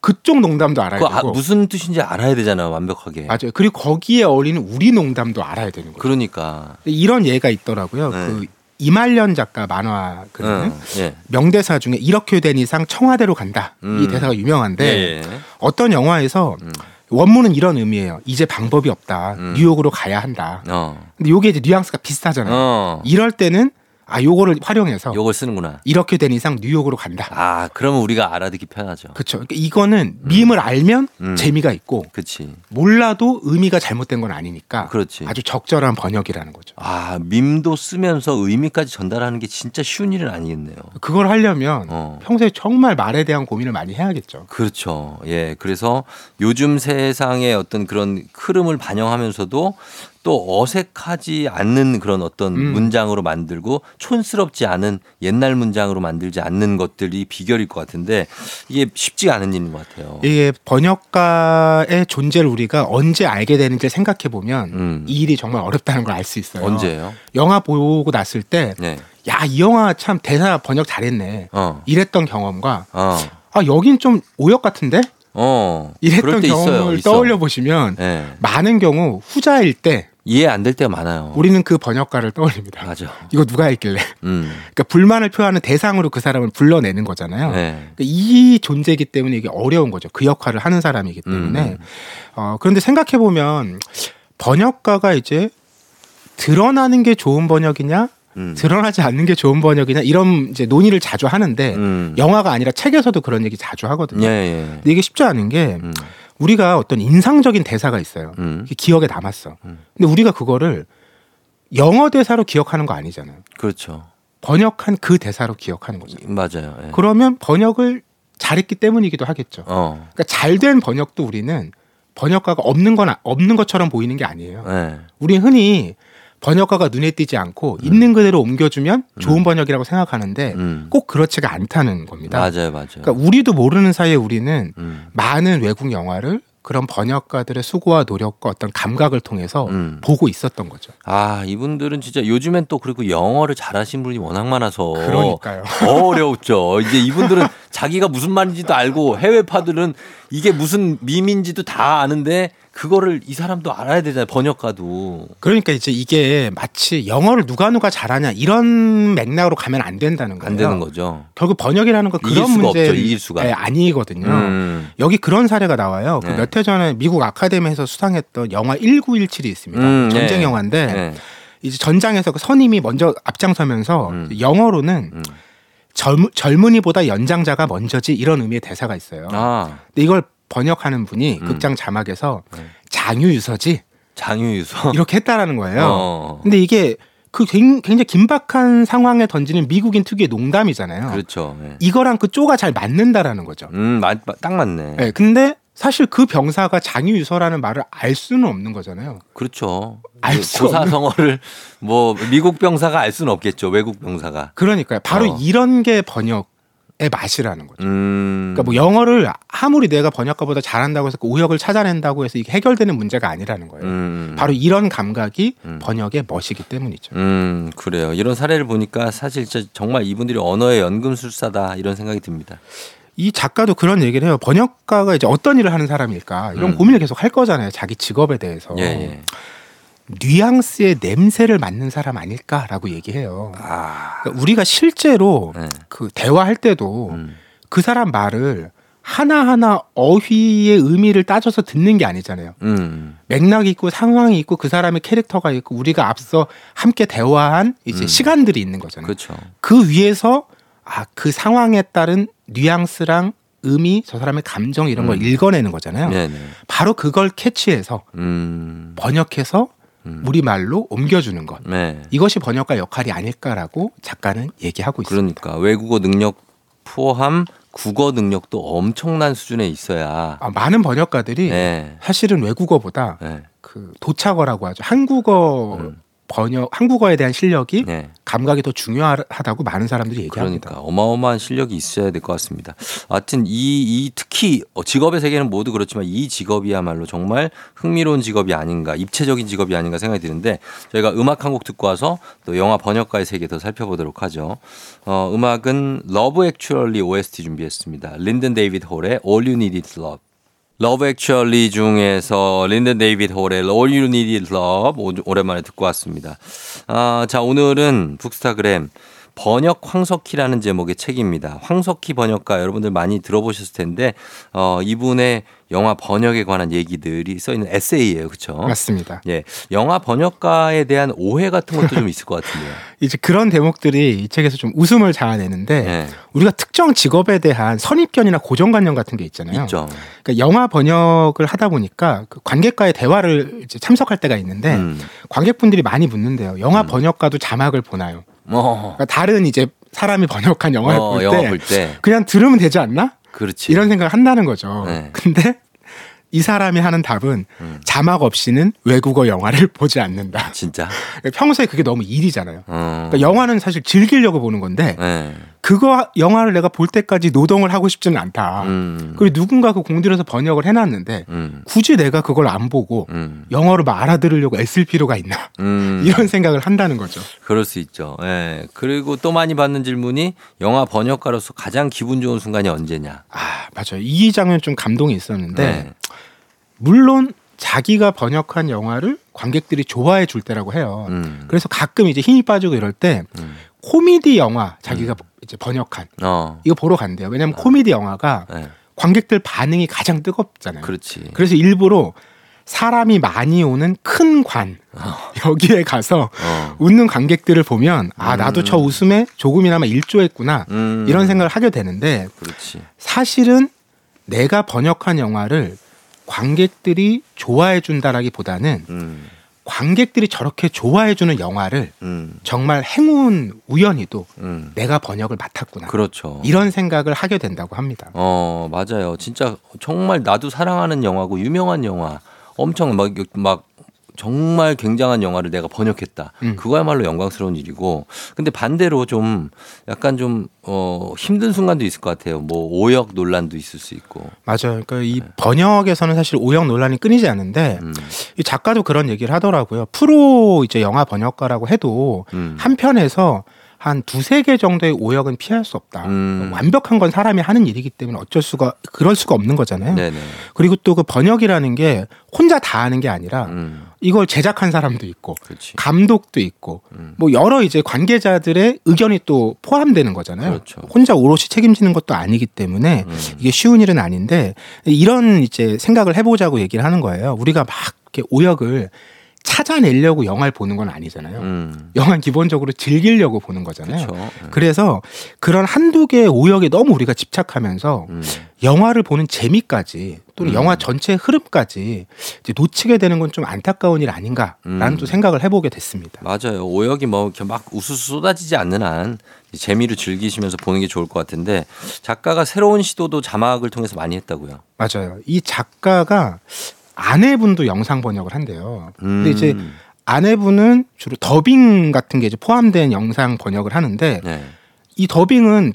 그쪽 농담도 알아야 되고. 아, 무슨 뜻인지 알아야 되잖아요, 완벽하게. 맞아요. 그리고 거기에 어울리는 우리 농담도 알아야 되는 거죠. 그러니까. 이런 예가 있더라고요. 네. 그 이말년 작가 만화 글에는 음, 예. 명대사 중에 이렇게 된 이상 청와대로 간다. 음. 이 대사가 유명한데 예, 예. 어떤 영화에서 음. 원문은 이런 의미예요. 이제 방법이 없다. 음. 뉴욕으로 가야 한다. 어. 근데 이게 이제 뉘앙스가 비슷하잖아요. 어. 이럴 때는 아, 요거를 활용해서 요걸 쓰는구나. 이렇게 된 이상 뉴욕으로 간다. 아, 그러면 우리가 알아듣기 편하죠. 그렇죠. 그러니까 이거는 음. 밈을 알면 음. 재미가 있고, 그렇지. 몰라도 의미가 잘못된 건 아니니까, 그렇지. 아주 적절한 번역이라는 거죠. 아, 밈도 쓰면서 의미까지 전달하는 게 진짜 쉬운 일은 아니겠네요. 그걸 하려면 어. 평소에 정말 말에 대한 고민을 많이 해야겠죠. 그렇죠. 예, 그래서 요즘 세상의 어떤 그런 흐름을 반영하면서도. 또 어색하지 않는 그런 어떤 음. 문장으로 만들고 촌스럽지 않은 옛날 문장으로 만들지 않는 것들이 비결일 것 같은데 이게 쉽지 않은 일인 것 같아요. 이게 번역가의 존재를 우리가 언제 알게 되는지 생각해 보면 음. 이 일이 정말 어렵다는 걸 알 수 있어요. 언제요? 영화 보고 났을 때 야, 이 네. 영화 참 대사 번역 잘했네. 어. 이랬던 경험과 어. 아, 여긴 좀 오역 같은데? 어, 이랬던 경험을 있어요. 떠올려 보시면 네. 많은 경우 후자일 때 이해 안 될 때가 많아요. 우리는 그 번역가를 떠올립니다. 맞아. 이거 누가 했길래? 음. 그러니까 불만을 표하는 대상으로 그 사람을 불러내는 거잖아요. 네. 그러니까 이 존재이기 때문에 이게 어려운 거죠. 그 역할을 하는 사람이기 때문에. 음. 어, 그런데 생각해 보면 번역가가 이제 드러나는 게 좋은 번역이냐? 음. 드러나지 않는 게 좋은 번역이냐 이런 이제 논의를 자주 하는데 음. 영화가 아니라 책에서도 그런 얘기 자주 하거든요. 예, 예. 근데 이게 쉽지 않은 게 음. 우리가 어떤 인상적인 대사가 있어요. 음. 기억에 남았어. 음. 근데 우리가 그거를 영어 대사로 기억하는 거 아니잖아요. 그렇죠. 번역한 그 대사로 기억하는 거죠. 맞아요. 예. 그러면 번역을 잘했기 때문이기도 하겠죠. 어. 그러니까 잘된 번역도 우리는 번역가가 없는 건 없는 것처럼 보이는 게 아니에요. 예. 우리 흔히 번역가가 눈에 띄지 않고 음. 있는 그대로 옮겨주면 좋은 번역이라고 생각하는데 음. 꼭 그렇지가 않다는 겁니다. 맞아요, 맞아요. 그러니까 우리도 모르는 사이에 우리는 음. 많은 외국 영화를 그런 번역가들의 수고와 노력과 어떤 감각을 통해서 음. 보고 있었던 거죠. 아, 이분들은 진짜 요즘엔 또 그리고 영어를 잘하신 분이 워낙 많아서 그러니까요. 어려웠죠. 이제 이분들은 자기가 무슨 말인지도 알고 해외파들은 이게 무슨 밈인지도 다 아는데 그거를 이 사람도 알아야 되잖아요. 번역가도. 그러니까 이제 이게 마치 영어를 누가 누가 잘하냐 이런 맥락으로 가면 안 된다는 거예요. 안 되는 거죠. 결국 번역이라는 건 그런 문제일 수가 네, 아니거든요. 음. 여기 그런 사례가 나와요. 네. 그 몇 해 전에 미국 아카데미에서 수상했던 영화 천구백십칠이 있습니다. 음, 전쟁 네. 영화인데 네. 이제 전장에서 그 선임이 먼저 앞장서면서 음. 영어로는 음. 젊, 젊은이보다 연장자가 먼저지 이런 의미의 대사가 있어요. 아. 근데 이걸 번역하는 분이 음. 극장 자막에서 네. 장유유서지? 장유유서? 이렇게 했다라는 거예요. 어. 근데 이게 그 굉장히 긴박한 상황에 던지는 미국인 특유의 농담이잖아요. 그렇죠. 네. 이거랑 그 쪼가 잘 맞는다라는 거죠. 음, 맞, 딱 맞네. 네, 근데 사실 그 병사가 장유유서라는 말을 알 수는 없는 거잖아요. 그렇죠. 알 수 고사성어를 뭐 미국 병사가 알 수는 없겠죠. 외국 병사가. 그러니까요. 바로 어. 이런 게 번역. 의 맛이라는 거죠. 음... 그러니까 뭐 영어를 아무리 내가 번역가보다 잘한다고 해서 그 오역을 찾아낸다고 해서 이게 해결되는 문제가 아니라는 거예요. 음... 바로 이런 감각이 음... 번역의 멋이기 때문이죠. 음, 그래요. 이런 사례를 보니까 사실 진짜 정말 이분들이 언어의 연금술사다 이런 생각이 듭니다. 이 작가도 그런 얘기를 해요. 번역가가 이제 어떤 일을 하는 사람일까 이런 음... 고민을 계속 할 거잖아요. 자기 직업에 대해서. 예, 예. 뉘앙스의 냄새를 맡는 사람 아닐까라고 얘기해요. 아... 그러니까 우리가 실제로 네. 그 대화할 때도 음. 그 사람 말을 하나하나 어휘의 의미를 따져서 듣는 게 아니잖아요. 음. 맥락이 있고 상황이 있고 그 사람의 캐릭터가 있고 우리가 앞서 함께 대화한 이제 음. 시간들이 있는 거잖아요. 그쵸. 그 위에서 아, 그 상황에 따른 뉘앙스랑 의미, 저 사람의 감정 이런 걸 음. 읽어내는 거잖아요. 네네. 바로 그걸 캐치해서 음. 번역해서 음. 우리말로 옮겨주는 것. 네. 이것이 번역가 역할이 아닐까라고 작가는 얘기하고 있습니다. 그러니까 외국어 능력 포함 국어 능력도 엄청난 수준에 있어야. 아, 많은 번역가들이 네. 사실은 외국어보다 네. 그 도착어라고 하죠. 한국어 음. 번역 한국어에 대한 실력이 네. 감각이 더 중요하다고 많은 사람들이 얘기합니다. 그러니까 어마어마한 실력이 있어야 될 것 같습니다. 하여튼 이, 이 특히 직업의 세계는 모두 그렇지만 이 직업이야말로 정말 흥미로운 직업이 아닌가, 입체적인 직업이 아닌가 생각이 드는데 저희가 음악 한 곡 듣고 와서 또 영화 번역가의 세계 더 살펴보도록 하죠. 어, 음악은 Love Actually 오에스티 준비했습니다. 린든 데이비드 홀의 All You Need Is Love. Love Actually 중에서 린든 데이비드 홀의 All You Need Is Love 오랜만에 듣고 왔습니다. 아, 자 오늘은 북스타그램 번역 황석희라는 제목의 책입니다. 황석희 번역가 여러분들 많이 들어보셨을 텐데 어, 이분의 영화 번역에 관한 얘기들이 써있는 에세이예요. 그렇죠? 맞습니다. 예, 영화 번역가에 대한 오해 같은 것도 좀 있을 것 같은데요. 이제 그런 대목들이 이 책에서 좀 웃음을 자아내는데 네. 우리가 특정 직업에 대한 선입견이나 고정관념 같은 게 있잖아요. 있죠. 그러니까 영화 번역을 하다 보니까 관객과의 대화를 이제 참석할 때가 있는데 음. 관객분들이 많이 묻는데요. 영화 음. 번역가도 자막을 보나요? 어. 그러니까 다른 이제 사람이 번역한 영화를 어, 볼, 때 영화 볼 때 그냥 들으면 되지 않나? 그렇지. 이런 생각을 한다는 거죠. 네. 근데 이 사람이 하는 답은 음. 자막 없이는 외국어 영화를 보지 않는다. 진짜? 평소에 그게 너무 일이잖아요. 어. 그러니까 영화는 사실 즐기려고 보는 건데 네. 그거 영화를 내가 볼 때까지 노동을 하고 싶지는 않다. 음. 그리고 누군가 그 공들여서 번역을 해놨는데 음. 굳이 내가 그걸 안 보고 음. 영어로 막 알아들으려고 애쓸 필요가 있나 음. 이런 생각을 한다는 거죠. 그럴 수 있죠. 예. 그리고 또 많이 받는 질문이 영화 번역가로서 가장 기분 좋은 순간이 언제냐. 아 맞아요. 이 장면 좀 감동이 있었는데 네. 물론 자기가 번역한 영화를 관객들이 좋아해 줄 때라고 해요. 음. 그래서 가끔 이제 힘이 빠지고 이럴 때 음. 코미디 영화 자기가 음. 이제 번역한 어. 이거 보러 간대요. 왜냐하면 어. 코미디 영화가 네. 관객들 반응이 가장 뜨겁잖아요. 그렇지. 그래서 일부러 사람이 많이 오는 큰 관 어. 여기에 가서 어. 웃는 관객들을 보면 아 음. 나도 저 웃음에 조금이나마 일조했구나 음. 이런 생각을 하게 되는데 그렇지. 사실은 내가 번역한 영화를 관객들이 좋아해 준다라기보다는 음. 관객들이 저렇게 좋아해주는 영화를 음. 정말 행운 우연히도 음. 내가 번역을 맡았구나. 그렇죠. 이런 생각을 하게 된다고 합니다. 어 맞아요. 진짜 정말 나도 사랑하는 영화고 유명한 영화 엄청 막, 막 정말 굉장한 영화를 내가 번역했다. 음. 그거야말로 영광스러운 일이고 근데 반대로 좀 약간 좀 어, 힘든 순간도 있을 것 같아요. 뭐 오역 논란도 있을 수 있고. 맞아요. 그러니까 이 번역에서는 사실 오역 논란이 끊이지 않는데 음. 이 작가도 그런 얘기를 하더라고요. 프로 이제 영화 번역가라고 해도 음. 한 편에서 한 두세 개 정도의 오역은 피할 수 없다. 음. 완벽한 건 사람이 하는 일이기 때문에 어쩔 수가 그럴 수가 없는 거잖아요. 네네. 그리고 또 그 번역이라는 게 혼자 다 하는 게 아니라 음. 이걸 제작한 사람도 있고 그치. 감독도 있고 음. 뭐 여러 이제 관계자들의 의견이 또 포함되는 거잖아요. 그렇죠. 혼자 오롯이 책임지는 것도 아니기 때문에 음. 이게 쉬운 일은 아닌데 이런 이제 생각을 해보자고 얘기를 하는 거예요. 우리가 막 이렇게 오역을 찾아내려고 영화를 보는 건 아니잖아요. 음. 영화는 기본적으로 즐기려고 보는 거잖아요. 음. 그래서 그런 한두 개의 오역에 너무 우리가 집착하면서 음. 영화를 보는 재미까지 또는 음. 영화 전체의 흐름까지 이제 놓치게 되는 건 좀 안타까운 일 아닌가라는 음. 또 생각을 해보게 됐습니다. 맞아요. 오역이 뭐 이렇게 막 우수수 쏟아지지 않는 한 재미를 즐기시면서 보는 게 좋을 것 같은데 작가가 새로운 시도도 자막을 통해서 많이 했다고요. 맞아요. 이 작가가 아내분도 영상 번역을 한대요. 음. 근데 이제 아내분은 주로 더빙 같은 게 이제 포함된 영상 번역을 하는데 네. 이 더빙은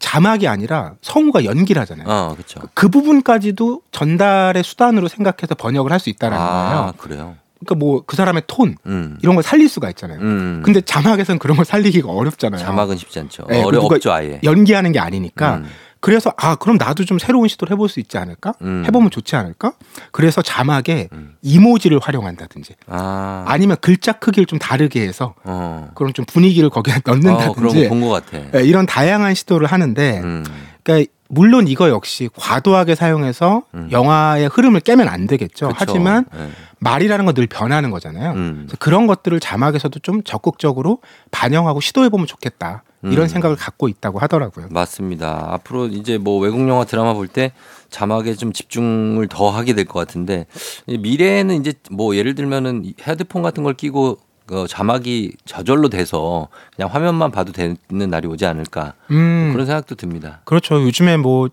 자막이 아니라 성우가 연기를 하잖아요. 아, 그쵸. 그 부분까지도 전달의 수단으로 생각해서 번역을 할 수 있다라는 아, 거예요. 그래요. 그러니까 뭐 그 사람의 톤 음. 이런 걸 살릴 수가 있잖아요. 음. 근데 자막에서는 그런 걸 살리기가 어렵잖아요. 자막은 쉽지 않죠. 네, 어렵죠 아예. 연기하는 게 아니니까. 음. 그래서 아 그럼 나도 좀 새로운 시도를 해볼 수 있지 않을까? 음. 해보면 좋지 않을까? 그래서 자막에 음. 이모지를 활용한다든지 아. 아니면 글자 크기를 좀 다르게 해서 어. 그럼 좀 분위기를 거기에 넣는다든지 어, 그런 거 본 것 같아. 네, 이런 다양한 시도를 하는데 음. 그러니까 물론 이거 역시 과도하게 사용해서 음. 영화의 흐름을 깨면 안 되겠죠. 그쵸. 하지만 네. 말이라는 건 늘 변하는 거잖아요. 음. 그래서 그런 것들을 자막에서도 좀 적극적으로 반영하고 시도해보면 좋겠다. 이런 생각을 갖고 있다고 하더라고요. 맞습니다. 앞으로 이제 뭐 외국 영화 드라마 볼 때 자막에 좀 집중을 더 하게 될 것 같은데 미래에는 이제 뭐 예를 들면은 헤드폰 같은 걸 끼고 그 자막이 저절로 돼서 그냥 화면만 봐도 되는 날이 오지 않을까 음, 그런 생각도 듭니다. 그렇죠. 요즘에 뭐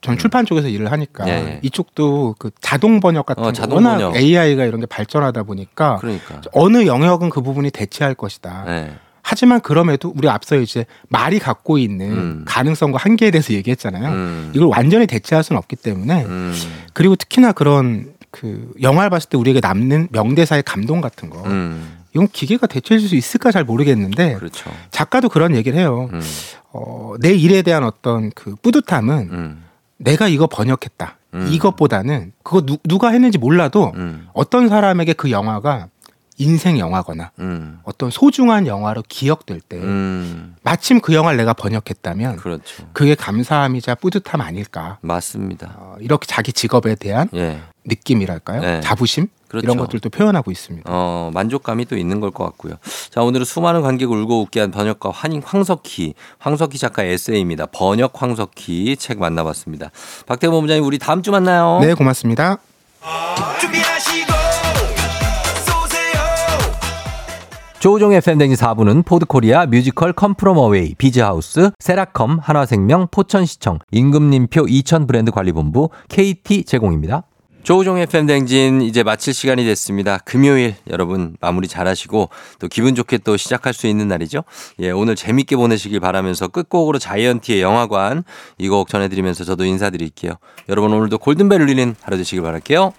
전 출판 쪽에서 일을 하니까 네. 이쪽도 그 자동 번역 같은 어, 자동 워낙 번역. 에이아이가 이런 게 발전하다 보니까 그러니까. 어느 영역은 그 부분이 대체할 것이다. 네. 하지만 그럼에도 우리 앞서 이제 말이 갖고 있는 음. 가능성과 한계에 대해서 얘기했잖아요. 음. 이걸 완전히 대체할 수는 없기 때문에 음. 그리고 특히나 그런 그 영화를 봤을 때 우리에게 남는 명대사의 감동 같은 거 음. 이건 기계가 대체해 줄 수 있을까 잘 모르겠는데 그렇죠. 작가도 그런 얘기를 해요. 음. 어, 내 일에 대한 어떤 그 뿌듯함은 음. 내가 이거 번역했다. 음. 이것보다는 그거 누, 누가 했는지 몰라도 음. 어떤 사람에게 그 영화가 인생 영화거나 음. 어떤 소중한 영화로 기억될 때 음. 마침 그 영화를 내가 번역했다면 그렇죠. 그게 감사함이자 뿌듯함 아닐까. 맞습니다. 어, 이렇게 자기 직업에 대한 예. 느낌이랄까요? 예. 자부심? 그렇죠. 이런 것들도 표현하고 있습니다. 어, 만족감이 또 있는 걸 것 같고요. 자, 오늘은 수많은 관객을 울고 웃게 한 번역가 환인 황석희, 황석희 작가의 에세이입니다. 번역 황석희 책 만나봤습니다. 박태근 본부장님 우리 다음 주 만나요. 네, 고맙습니다. 준비하시고 조우종의 에프엠 댕진 사 부는 포드코리아, 뮤지컬 컴프롬어웨이, 비즈하우스, 세라컴, 한화생명, 포천시청, 임금님표 이천 브랜드관리본부, 케이티 제공입니다. 조우종의 에프엠 댕진 이제 마칠 시간이 됐습니다. 금요일 여러분 마무리 잘하시고 또 기분 좋게 또 시작할 수 있는 날이죠. 예, 오늘 재밌게 보내시길 바라면서 끝곡으로 자이언티의 영화관 이 곡 전해드리면서 저도 인사드릴게요. 여러분 오늘도 골든벨 울리는 하루 되시길 바랄게요.